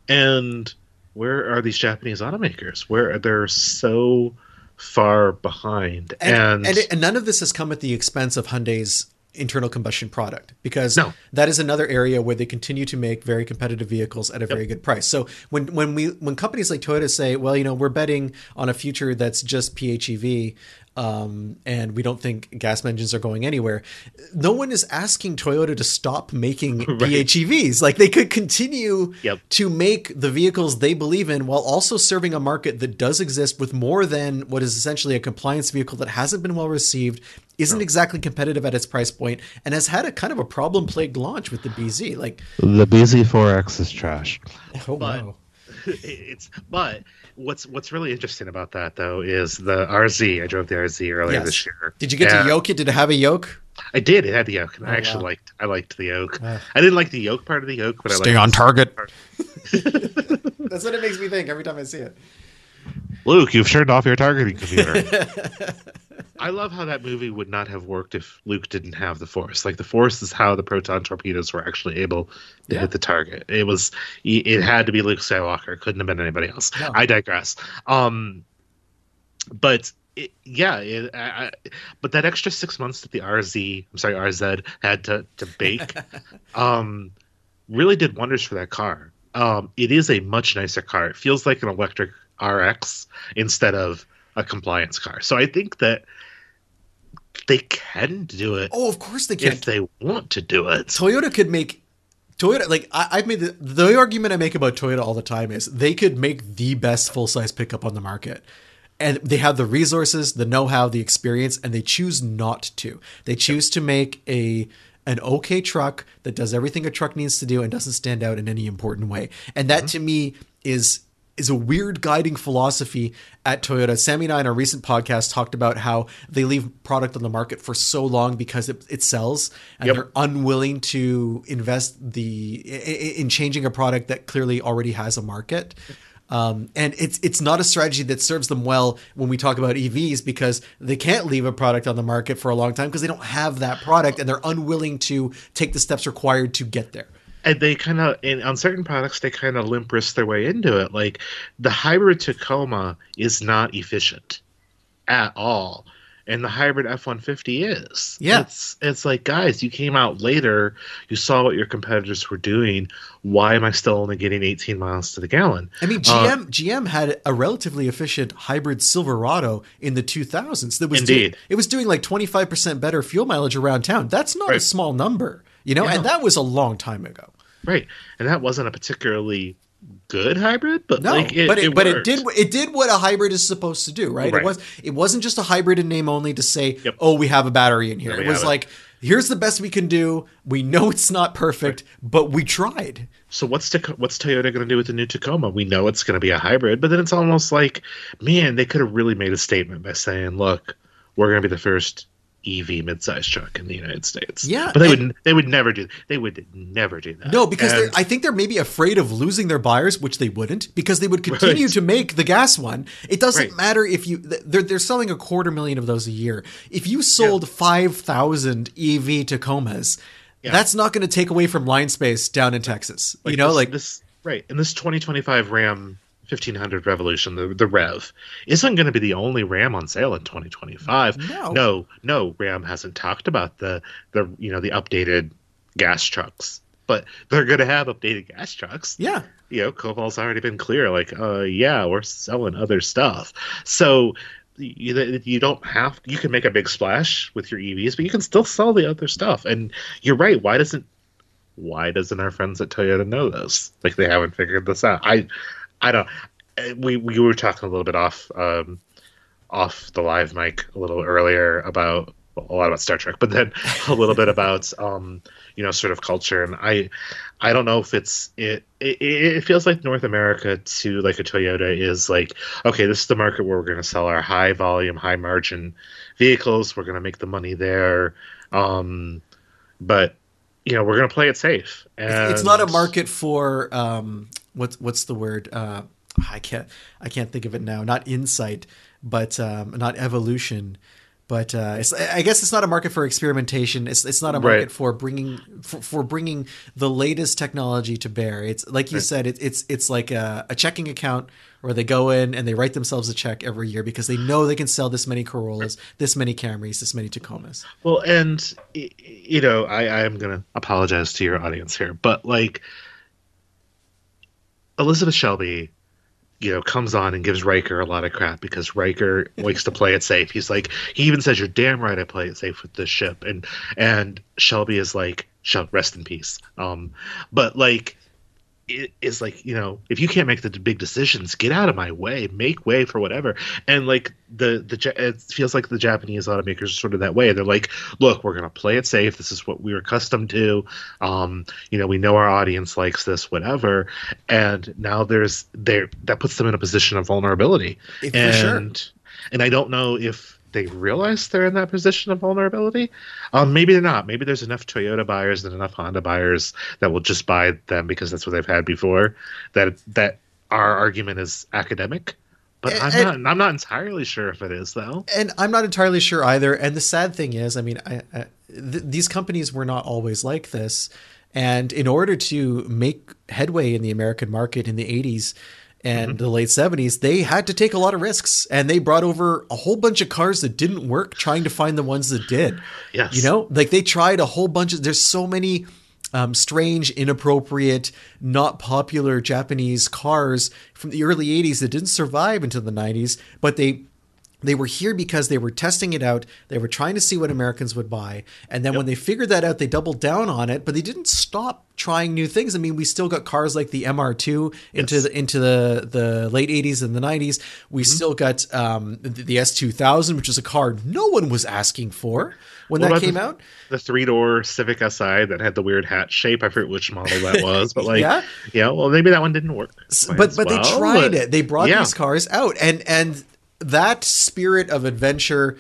And where are these Japanese automakers? Where they're so far behind, and none of this has come at the expense of Hyundai's internal combustion product, because that is another area where they continue to make very competitive vehicles at a very good price. So when companies like Toyota say, well, you know, we're betting on a future that's just PHEV, and we don't think gas engines are going anywhere, no one is asking Toyota to stop making PHEVs. Like, they could continue to make the vehicles they believe in while also serving a market that does exist with more than what is essentially a compliance vehicle that hasn't been well received, isn't exactly competitive at its price point, and has had a kind of a problem-plagued launch with the BZ. Like, the BZ4X is trash. Oh, wow. But what's really interesting about that, though, is the RZ. I drove the RZ earlier this year. Did you get to yoke it? Did it have a yoke? I did. It had the yoke, and I liked the yoke. I didn't like the yoke part of the yoke, but stay on target. That's what it makes me think every time I see it. Luke, you've turned off your targeting computer. I love how that movie would not have worked if Luke didn't have the Force. Like, the Force is how the proton torpedoes were actually able to hit the target. It had to be Luke Skywalker. It couldn't have been anybody else. No. I digress. But that extra 6 months that the RZ had to bake really did wonders for that car. It is a much nicer car. It feels like an electric RX instead of a compliance car. So I think that they can do it. Oh, of course they can. If they want to do it. Toyota could make Toyota. Like, I've made the argument I make about Toyota all the time is they could make the best full-size pickup on the market. And they have the resources, the know-how, the experience, and they choose not to. They choose to make an okay truck that does everything a truck needs to do and doesn't stand out in any important way. And that, to me, is a weird guiding philosophy at Toyota. Sammy and I in our recent podcast talked about how they leave product on the market for so long because it sells, and they're unwilling to invest in changing a product that clearly already has a market. And it's not a strategy that serves them well when we talk about EVs, because they can't leave a product on the market for a long time because they don't have that product, and they're unwilling to take the steps required to get there. And they on certain products, they kind of limp wrist their way into it. Like, the hybrid Tacoma is not efficient at all. And the hybrid F-150 is. Yeah. It's like, guys, you came out later. You saw what your competitors were doing. Why am I still only getting 18 miles to the gallon? I mean, GM had a relatively efficient hybrid Silverado in the 2000s. That was it was doing like 25% better fuel mileage around town. That's not a small number, and that was a long time ago. Right. And that wasn't a particularly good hybrid, but it did what a hybrid is supposed to do, right? It wasn't just a hybrid in name only to say, oh, we have a battery in here. It was like, here's the best we can do. We know it's not perfect, but we tried. So what's Toyota going to do with the new Tacoma? We know it's going to be a hybrid, but then it's almost like, man, they could have really made a statement by saying, look, we're going to be the first EV midsize truck in the United States. Yeah, but they would never do that. No, because I think they're maybe afraid of losing their buyers, which they wouldn't, because they would continue to make the gas one. It doesn't matter if they're selling 250,000 of those a year. If you sold 5,000 EV Tacomas, that's not going to take away from line space down in Texas. And this 2025 Ram 1500 Revolution, the Rev, isn't going to be the only Ram on sale in 2025. No, Ram hasn't talked about the updated gas trucks, but they're going to have updated gas trucks. Yeah, Cobalt's already been clear, like, we're selling other stuff. So you don't have. You can make a big splash with your EVs, but you can still sell the other stuff. And you're right. Why doesn't our friends at Toyota know this? Like, they haven't figured this out. I don't. We were talking a little bit off the live mic a little earlier about a lot about Star Trek, but then a little bit about sort of culture. And I don't know if it feels like North America to like a Toyota is like, okay, this is the market where we're going to sell our high volume, high margin vehicles. We're going to make the money there, but we're going to play it safe. And it's not a market for. What's the word? I can't think of it now. Not insight, but not evolution. But I guess it's not a market for experimentation. It's not a market for bringing the latest technology to bear. It's like you said. It's like a checking account where they go in and they write themselves a check every year because they know they can sell this many Corollas, this many Camrys, this many Tacomas. Well, and I am gonna apologize to your audience here, but like. Elizabeth Shelby, comes on and gives Riker a lot of crap because Riker likes to play it safe. He's like, he even says, "You're damn right, I play it safe with this ship." And Shelby is like, "Rest in peace." But like, it is like, if you can't make the big decisions, get out of my way, make way for whatever. And like it feels like the Japanese automakers are sort of that way. They're like, look, we're going to play it safe. This is what we were accustomed to. We know our audience likes this, whatever. And now that puts them in a position of vulnerability. And I don't know if they realize they're in that position of vulnerability. Maybe they're not. Maybe there's enough Toyota buyers and enough Honda buyers that will just buy them because that's what they've had before. That our argument is academic, But I'm not entirely sure if it is, though. And I'm not entirely sure either. And the sad thing is, I mean, these companies were not always like this. And in order to make headway in the American market in the 80s and the late 70s, they had to take a lot of risks. And they brought over a whole bunch of cars that didn't work, trying to find the ones that did. Yes. You know, like they tried a whole bunch of – there's so many – strange, inappropriate, not popular Japanese cars from the early 80s that didn't survive until the 90s, but they were here because they were testing it out. They were trying to see what Americans would buy. And then when they figured that out, they doubled down on it, but they didn't stop trying new things. I mean, we still got cars like the MR2 into the late 80s and the 90s. We still got the S2000, which was a car no one was asking for when that came out. The three-door Civic Si that had the weird hat shape. I forget which model that was, but like, well, maybe that one didn't work. But they tried it. They brought these cars out and that spirit of adventure,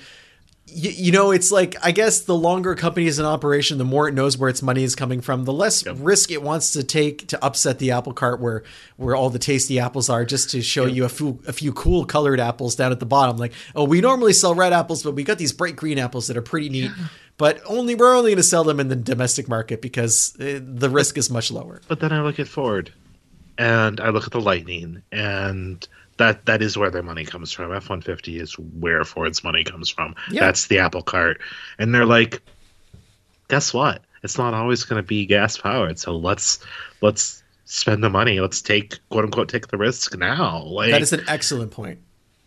you know, it's like, I guess the longer a company is in operation, the more it knows where its money is coming from, the less risk it wants to take to upset the apple cart where all the tasty apples are, just to show you a few cool colored apples down at the bottom. Like, oh, we normally sell red apples, but we got these bright green apples that are pretty neat. But we're only going to sell them in the domestic market because the risk is much lower. But then I look at Ford and I look at the Lightning, and That is where their money comes from. F-150 is where Ford's money comes from. Yeah. That's the apple cart. And they're like, guess what? It's not always going to be gas powered. So let's spend the money. Let's take, quote unquote, take the risk now. Like, that is an excellent point.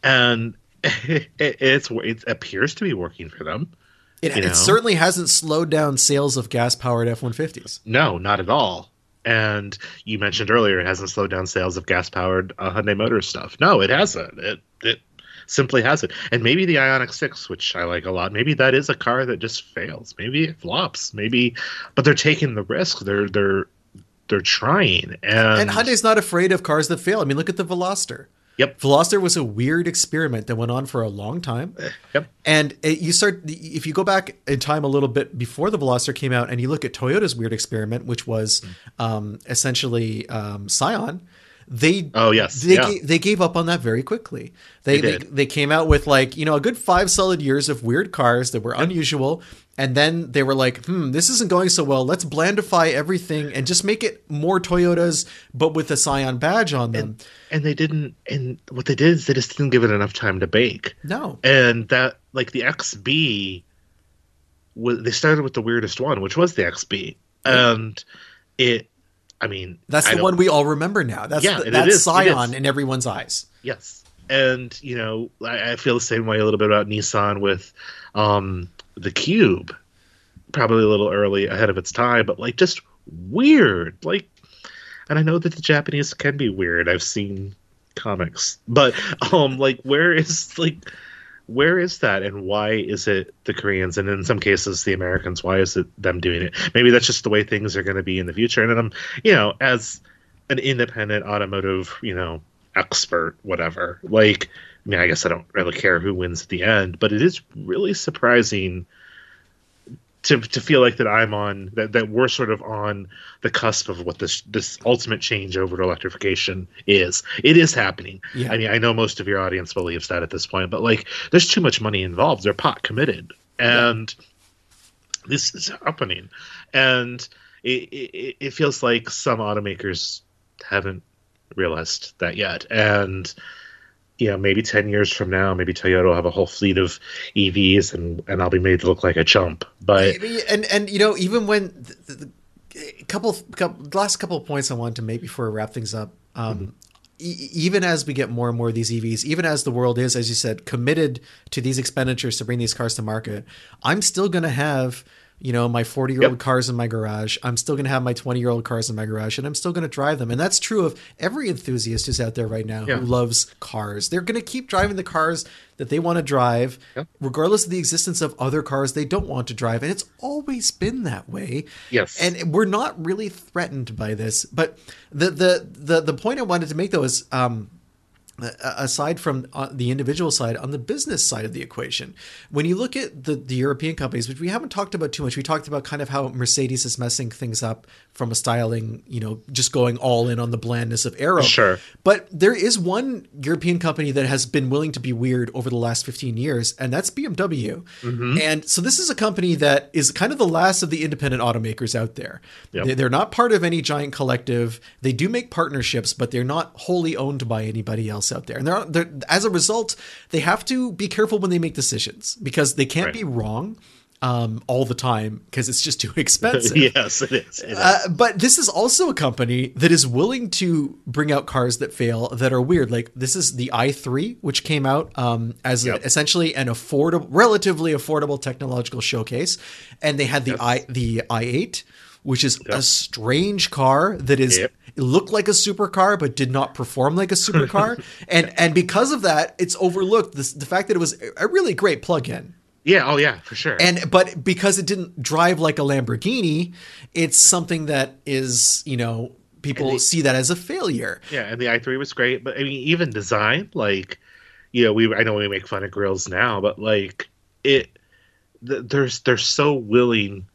And it appears to be working for them. It certainly hasn't slowed down sales of gas powered F-150s. No, not at all. And you mentioned earlier it hasn't slowed down sales of gas-powered Hyundai Motors stuff. No, it hasn't. It simply hasn't. And maybe the Ioniq 6, which I like a lot, maybe that is a car that just fails. Maybe it flops. Maybe, but they're taking the risk. They're trying. And Hyundai's not afraid of cars that fail. I mean, look at the Veloster. Yep. Veloster was a weird experiment that went on for a long time. Yep. And if you go back in time a little bit before the Veloster came out and you look at Toyota's weird experiment, which was essentially Scion, they gave up on that very quickly. They came out with, like, you know, a good 5 solid years of weird cars that were unusual. And then they were like, this isn't going so well. Let's blandify everything and just make it more Toyotas, but with a Scion badge on them. And they didn't. And what they did is they just didn't give it enough time to bake. No. And that, like, the XB, they started with the weirdest one, which was the XB. Yeah. And that's the one we all remember now. That's Scion in everyone's eyes. Yes. And, you know, I feel the same way a little bit about Nissan with the Cube, probably a little early ahead of its time, but like just weird. Like, and I know that the Japanese can be weird. I've seen comics, but like, where is that, and why is it the Koreans, and in some cases the Americans? Why is it them doing it? Maybe that's just the way things are going to be in the future. And I'm, you know, as an independent automotive, you know, expert, whatever, like, I mean, I guess I don't really care who wins at the end, but it is really surprising to feel like that I'm on that we're sort of on the cusp of what this ultimate change over to electrification is. It is happening. Yeah. I mean, I know most of your audience believes that at this point, but like, there's too much money involved. They're pot committed, and this is happening, and it feels like some automakers haven't realized that yet, and. You know, maybe 10 years from now, maybe Toyota will have a whole fleet of EVs and I'll be made to look like a chump. But and you know, even when the last couple of points I wanted to make before I wrap things up, even as we get more and more of these EVs, even as the world is, as you said, committed to these expenditures to bring these cars to market, I'm still going to have, you know, my 40-year-old cars in my garage. I'm still going to have my 20-year-old cars in my garage, and I'm still going to drive them. And that's true of every enthusiast who's out there right now who loves cars. They're going to keep driving the cars that they want to drive, regardless of the existence of other cars they don't want to drive. And it's always been that way. Yes. And we're not really threatened by this. But the point I wanted to make, though, is aside from the individual side, on the business side of the equation, when you look at the European companies, which we haven't talked about too much, we talked about kind of how Mercedes is messing things up from a styling, you know, just going all in on the blandness of aero. Sure. But there is one European company that has been willing to be weird over the last 15 years, and that's BMW. Mm-hmm. And so this is a company that is kind of the last of the independent automakers out there. Yep. They're not part of any giant collective. They do make partnerships, but they're not wholly owned by anybody else out there. And they're, as a result, they have to be careful when they make decisions because they can't be wrong all the time because it's just too expensive. Yes, it is. It is. But this is also a company that is willing to bring out cars that fail, that are weird. Like this is the i3, which came out as essentially an affordable, relatively affordable technological showcase. And they had the i8, which is a strange car that is... It looked like a supercar, but did not perform like a supercar. And because of that, it's overlooked the fact that it was a really great plug-in. Yeah. Oh, yeah, for sure. But because it didn't drive like a Lamborghini, it's something that is, you know, people see that as a failure. Yeah. And the i3 was great. But I mean, even design, like, you know, I know we make fun of grills now, but like they're so willing.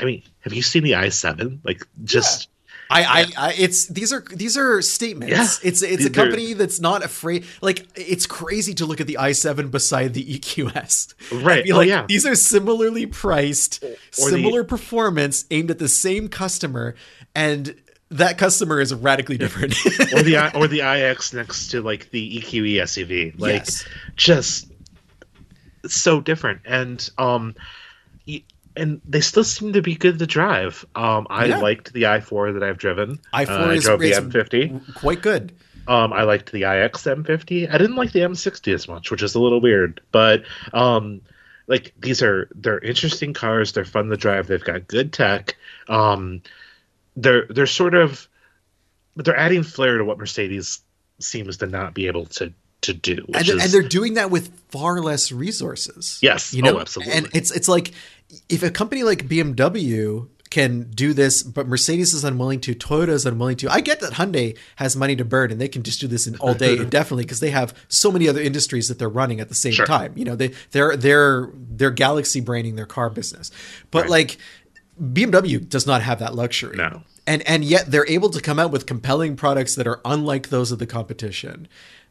I mean, have you seen the i7? Like just... Yeah. It's these are statements. Yeah. It's a company that's not afraid. Like it's crazy to look at the i7 beside the EQS. Right. Like, these are similarly priced, similar performance, aimed at the same customer, and that customer is radically different. or the iX next to like the EQE SUV. Like just so different, and they still seem to be good to drive. I liked the i4 that I've driven. I drove the M50. Quite good. I liked the iX M50. I didn't like the M60 as much, which is a little weird. But like they're interesting cars. They're fun to drive. They've got good tech. They're sort of they're adding flair to what Mercedes seems to not be able to do. And they're doing that with far less resources. Yes. You know? Oh, absolutely. And it's like, if a company like BMW can do this, but Mercedes is unwilling to, Toyota is unwilling to. I get that Hyundai has money to burn and they can just do this all day indefinitely because they have so many other industries that they're running at the same time. You know, they're galaxy braining their car business, but like BMW does not have that luxury. No. And yet they're able to come out with compelling products that are unlike those of the competition.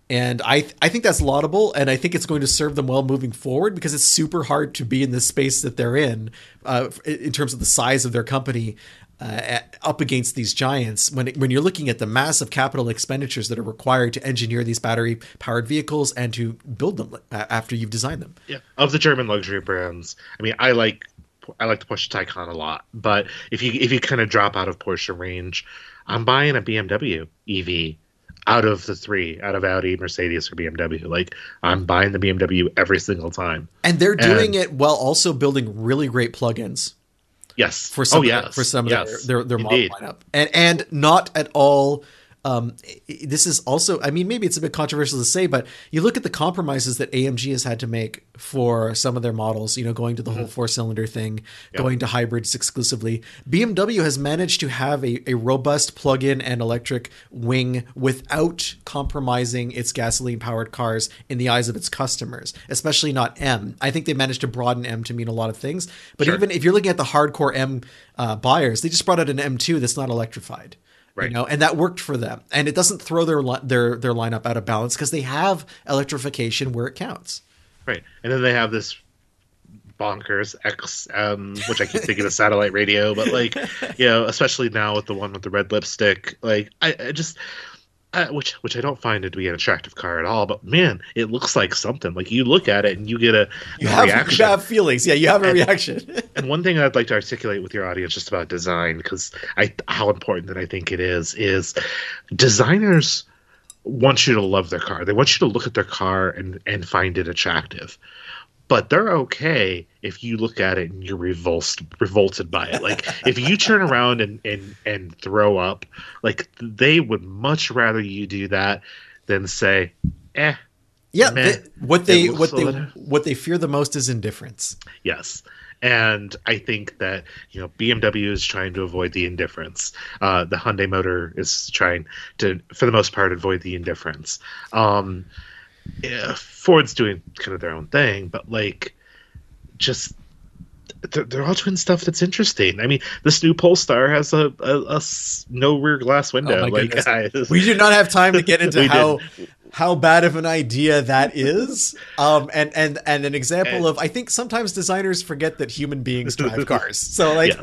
And I think that's laudable, and I think it's going to serve them well moving forward because it's super hard to be in the space that they're in terms of the size of their company up against these giants. When you're looking at the massive capital expenditures that are required to engineer these battery-powered vehicles and to build them after you've designed them. Yeah, of the German luxury brands, I mean, I like the Porsche Taycan a lot, but if you kind of drop out of Porsche range, I'm buying a BMW EV. Out of the three, out of Audi, Mercedes, or BMW, like I'm buying the BMW every single time. And they're doing it while also building really great plugins. Yes, for some of their model lineup, and not at all. This is also, I mean, maybe it's a bit controversial to say, but you look at the compromises that AMG has had to make for some of their models, you know, going to the whole 4-cylinder thing, going to hybrids exclusively. BMW has managed to have a robust plug-in and electric wing without compromising its gasoline-powered cars in the eyes of its customers, especially not M. I think they managed to broaden M to mean a lot of things, but even if you're looking at the hardcore M buyers, they just brought out an M2 that's not electrified. Right. You know, and that worked for them, and it doesn't throw their lineup out of balance because they have electrification where it counts. Right, and then they have this bonkers X, which I keep thinking of satellite radio, but like, you know, especially now with the one with the red lipstick, like I just, which I don't find it to be an attractive car at all, but man, it looks like something. Like you look at it and you get a reaction. You have feelings. Yeah, you have a reaction. And one thing I'd like to articulate with your audience just about design, because how important that I think it is designers want you to love their car. They want you to look at their car and find it attractive. But they're okay if you look at it and you're revolted by it. Like if you turn around and throw up, like they would much rather you do that than say, eh. Yeah, man, what they fear the most is indifference. Yes, And I think that, you know, BMW is trying to avoid the indifference. The Hyundai motor is trying to, for the most part, avoid the indifference. Ford's doing kind of their own thing, but like, just they're all doing stuff that's interesting. I mean, this new Polestar has a no rear glass window. Oh my goodness. We do not have time to get into how bad of an idea that is. And an example of, I think sometimes designers forget that human beings drive cars. So like,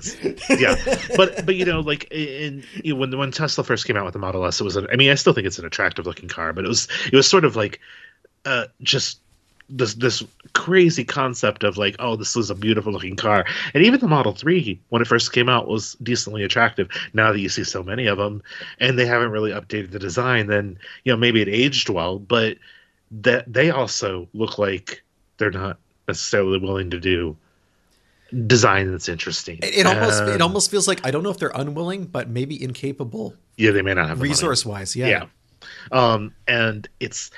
but you know, like when Tesla first came out with the Model S, it was, I mean, I still think it's an attractive looking car, but it was sort of like, just this crazy concept of like, oh, this is a beautiful looking car. And even the Model 3, when it first came out, was decently attractive. Now that you see so many of them and they haven't really updated the design, then, you know, maybe it aged well, but that they also look like they're not necessarily willing to do design that's interesting. It almost feels like, I don't know if they're unwilling, but maybe incapable. Yeah, they may not have resource wise. Yeah. And it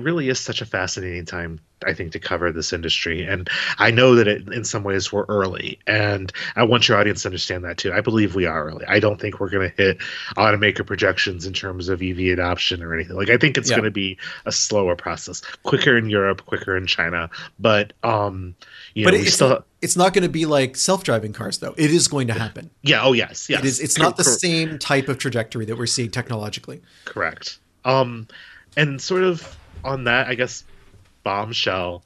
really is such a fascinating time, I think, to cover this industry. And I know that in some ways we're early, and I want your audience to understand that too. I believe we are early. I don't think we're going to hit automaker projections in terms of EV adoption or anything. Like, I think it's going to be a slower process, quicker in Europe, quicker in China. But, it's not going to be like self-driving cars though. It is going to happen. Yeah. Oh yes. Yes. It's not the same type of trajectory that we're seeing technologically. Correct. And sort of on that, I guess, bombshell,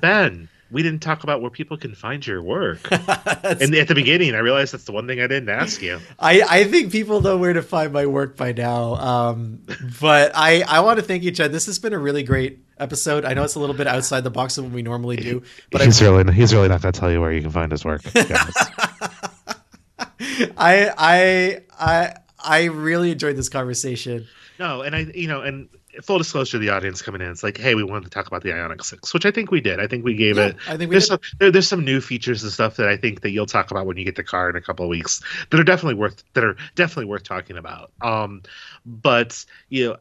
Ben, we didn't talk about where people can find your work. And at the beginning, I realized that's the one thing I didn't ask you. I think people know where to find my work by now. But I want to thank you, Chad. This has been a really great episode. I know it's a little bit outside the box of what we normally do, but he's really not going to tell you where you can find his work. I really enjoyed this conversation. No, and full disclosure to the audience coming in, it's like, hey, we wanted to talk about the Ioniq 6, which I think we did. I think we gave it. I think there's some new features and stuff that I think that you'll talk about when you get the car in a couple of weeks that are definitely worth talking about. But you know,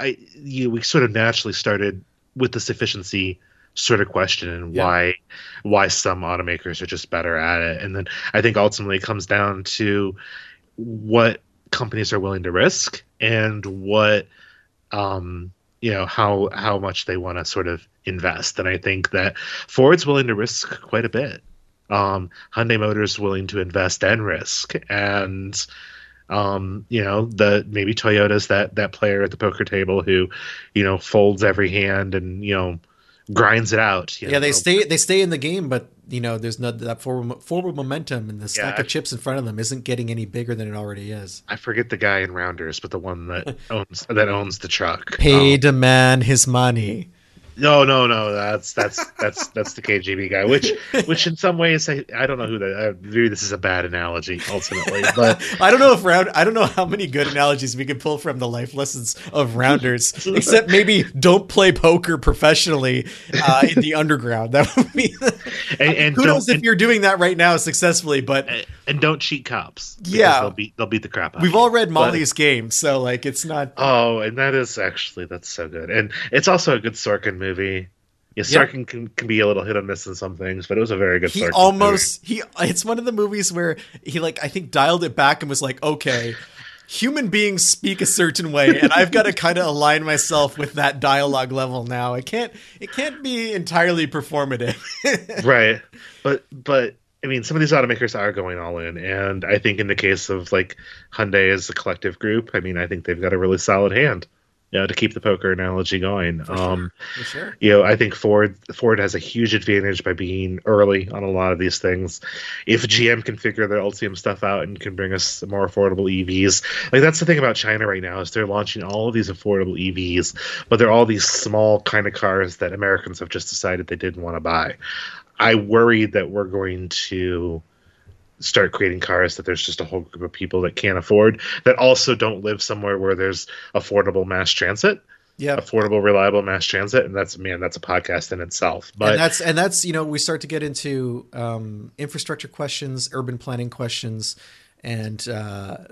we sort of naturally started with this efficiency sort of question and why some automakers are just better at it, and then I think ultimately it comes down to what companies are willing to risk and what how much they want to sort of invest. And I think that Ford's willing to risk quite a bit. Hyundai Motors willing to invest and risk. And, maybe Toyota's that player at the poker table who, you know, folds every hand and, you know, grinds it out. You know? They stay in the game, but, you know, there's not that forward momentum, and the stack of chips in front of them isn't getting any bigger than it already is. I forget the guy in Rounders, but the one that owns the truck. Paid a man his money. No, that's the KGB guy. Which in some ways, I don't know who that. Maybe this is a bad analogy ultimately, but I don't know how many good analogies we could pull from the life lessons of Rounders, except maybe don't play poker professionally in the underground. That would be. And who knows if you're doing that right now successfully, but and don't cheat cops. Yeah, they'll beat the crap out. We've all read Molly's Game, so like it's not. Oh, and that is actually that's so good, and it's also a good Sorkin movie. Yeah, Sorkin can be a little hit or miss in some things, but it was a very good Sorkin movie. It's one of the movies where he like I think dialed it back and was like, okay, human beings speak a certain way, and I've got to kind of align myself with that dialogue level now. It can't be entirely performative. Right. But I mean, some of these automakers are going all in, and I think in the case of like Hyundai as a collective group, I mean, I think they've got a really solid hand. You know, to keep the poker analogy going, For sure. You know, I think Ford has a huge advantage by being early on a lot of these things. If GM can figure their Ultium stuff out and can bring us more affordable EVs, like that's the thing about China right now is they're launching all of these affordable EVs, but they're all these small kind of cars that Americans have just decided they didn't want to buy. I worry that we're going to start creating cars that there's just a whole group of people that can't afford, that also don't live somewhere where there's affordable mass transit. Yeah, affordable, reliable mass transit. And that's a podcast in itself. But and that's, you know, we start to get into infrastructure questions, urban planning questions, and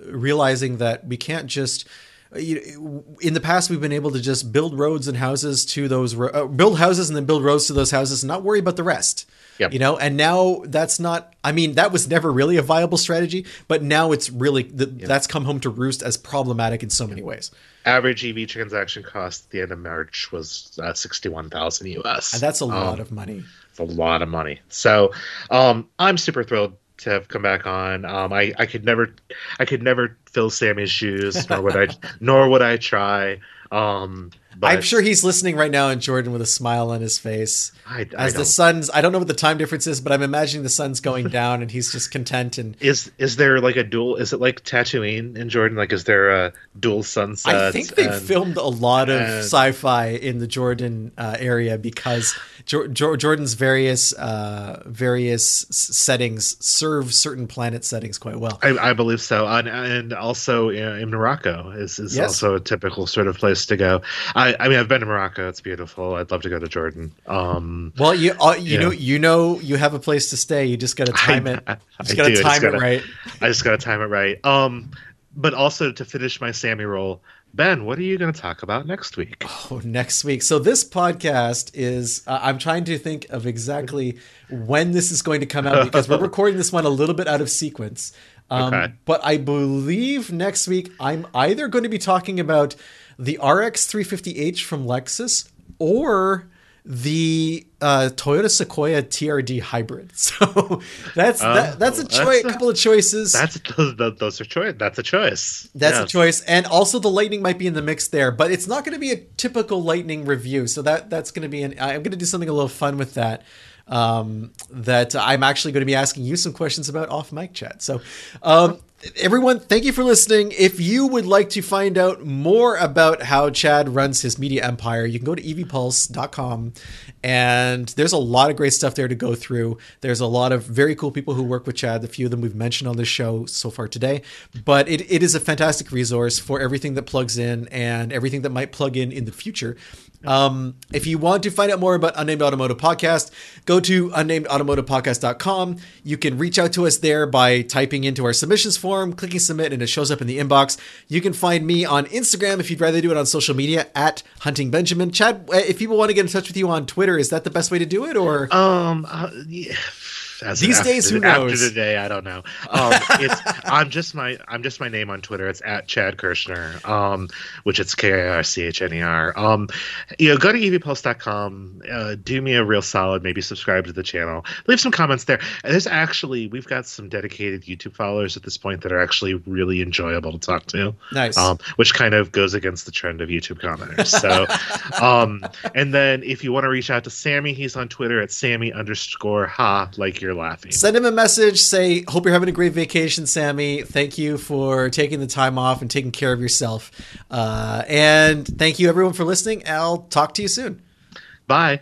realizing that we can't just in the past, we've been able to just build roads and houses to those, build houses and then build roads to those houses and not worry about the rest. Yep. You know, and now that's not, I mean, that was never really a viable strategy, but now it's really, that's come home to roost as problematic in so many ways. Average EV transaction cost at the end of March was $61,000 US. And that's a lot of money. It's a lot of money. So I'm super thrilled to have come back on. I could never fill Sammy's shoes, nor would I try. But I'm sure he's listening right now in Jordan with a smile on his face. I don't know what the time difference is, but I'm imagining the sun's going down and he's just content. And is there like a dual? Is it like Tatooine in Jordan? Like, is there a dual sunset? I think they filmed a lot of sci-fi in the Jordan area because Jordan's various settings serve certain planet settings quite well. I believe so, and also in Morocco is also a typical sort of place to go. I mean, I've been to Morocco. It's beautiful. I'd love to go to Jordan. Well, you know, you have a place to stay. You just got to time it. I just got to time it right. But also to finish my Sammy roll, Ben, what are you going to talk about next week? Oh, next week. So this podcast is, I'm trying to think of exactly when this is going to come out because we're recording this one a little bit out of sequence. Okay. But I believe next week I'm either going to be talking about the RX 350H from Lexus or the Toyota Sequoia TRD hybrid. So that's a couple of choices. That's a choice. And also the Lightning might be in the mix there, but it's not going to be a typical Lightning review. So that's going to be I'm going to do something a little fun with that. That I'm actually going to be asking you some questions about off mic, chat. So, everyone, thank you for listening. If you would like to find out more about how Chad runs his media empire, you can go to evpulse.com, and there's a lot of great stuff there to go through. There's a lot of very cool people who work with Chad. A few of them we've mentioned on this show so far today, but it is a fantastic resource for everything that plugs in and everything that might plug in the future. If you want to find out more about Unnamed Automotive Podcast, go to unnamedautomotivepodcast.com. You can reach out to us there by typing into our submissions form, clicking submit, and it shows up in the inbox. You can find me on Instagram if you'd rather do it on social media at Hunting Benjamin. Chad, if people want to get in touch with you on Twitter, is that the best way to do it? Or yeah. These days, who knows? After today, I don't know. I'm just my name on Twitter. It's at Chad Kirchner, which it's KIRCHNER. Go to evpulse.com. Do me a real solid. Maybe subscribe to the channel. Leave some comments there. And we've got some dedicated YouTube followers at this point that are actually really enjoyable to talk to. Nice. Which kind of goes against the trend of YouTube commenters. So, and then if you want to reach out to Sammy, he's on Twitter at Sammy_ha. Like you're laughing. Send him a message. Say, hope you're having a great vacation, Sammy. Thank you for taking the time off and taking care of yourself. And thank you everyone for listening. I'll talk to you soon. Bye.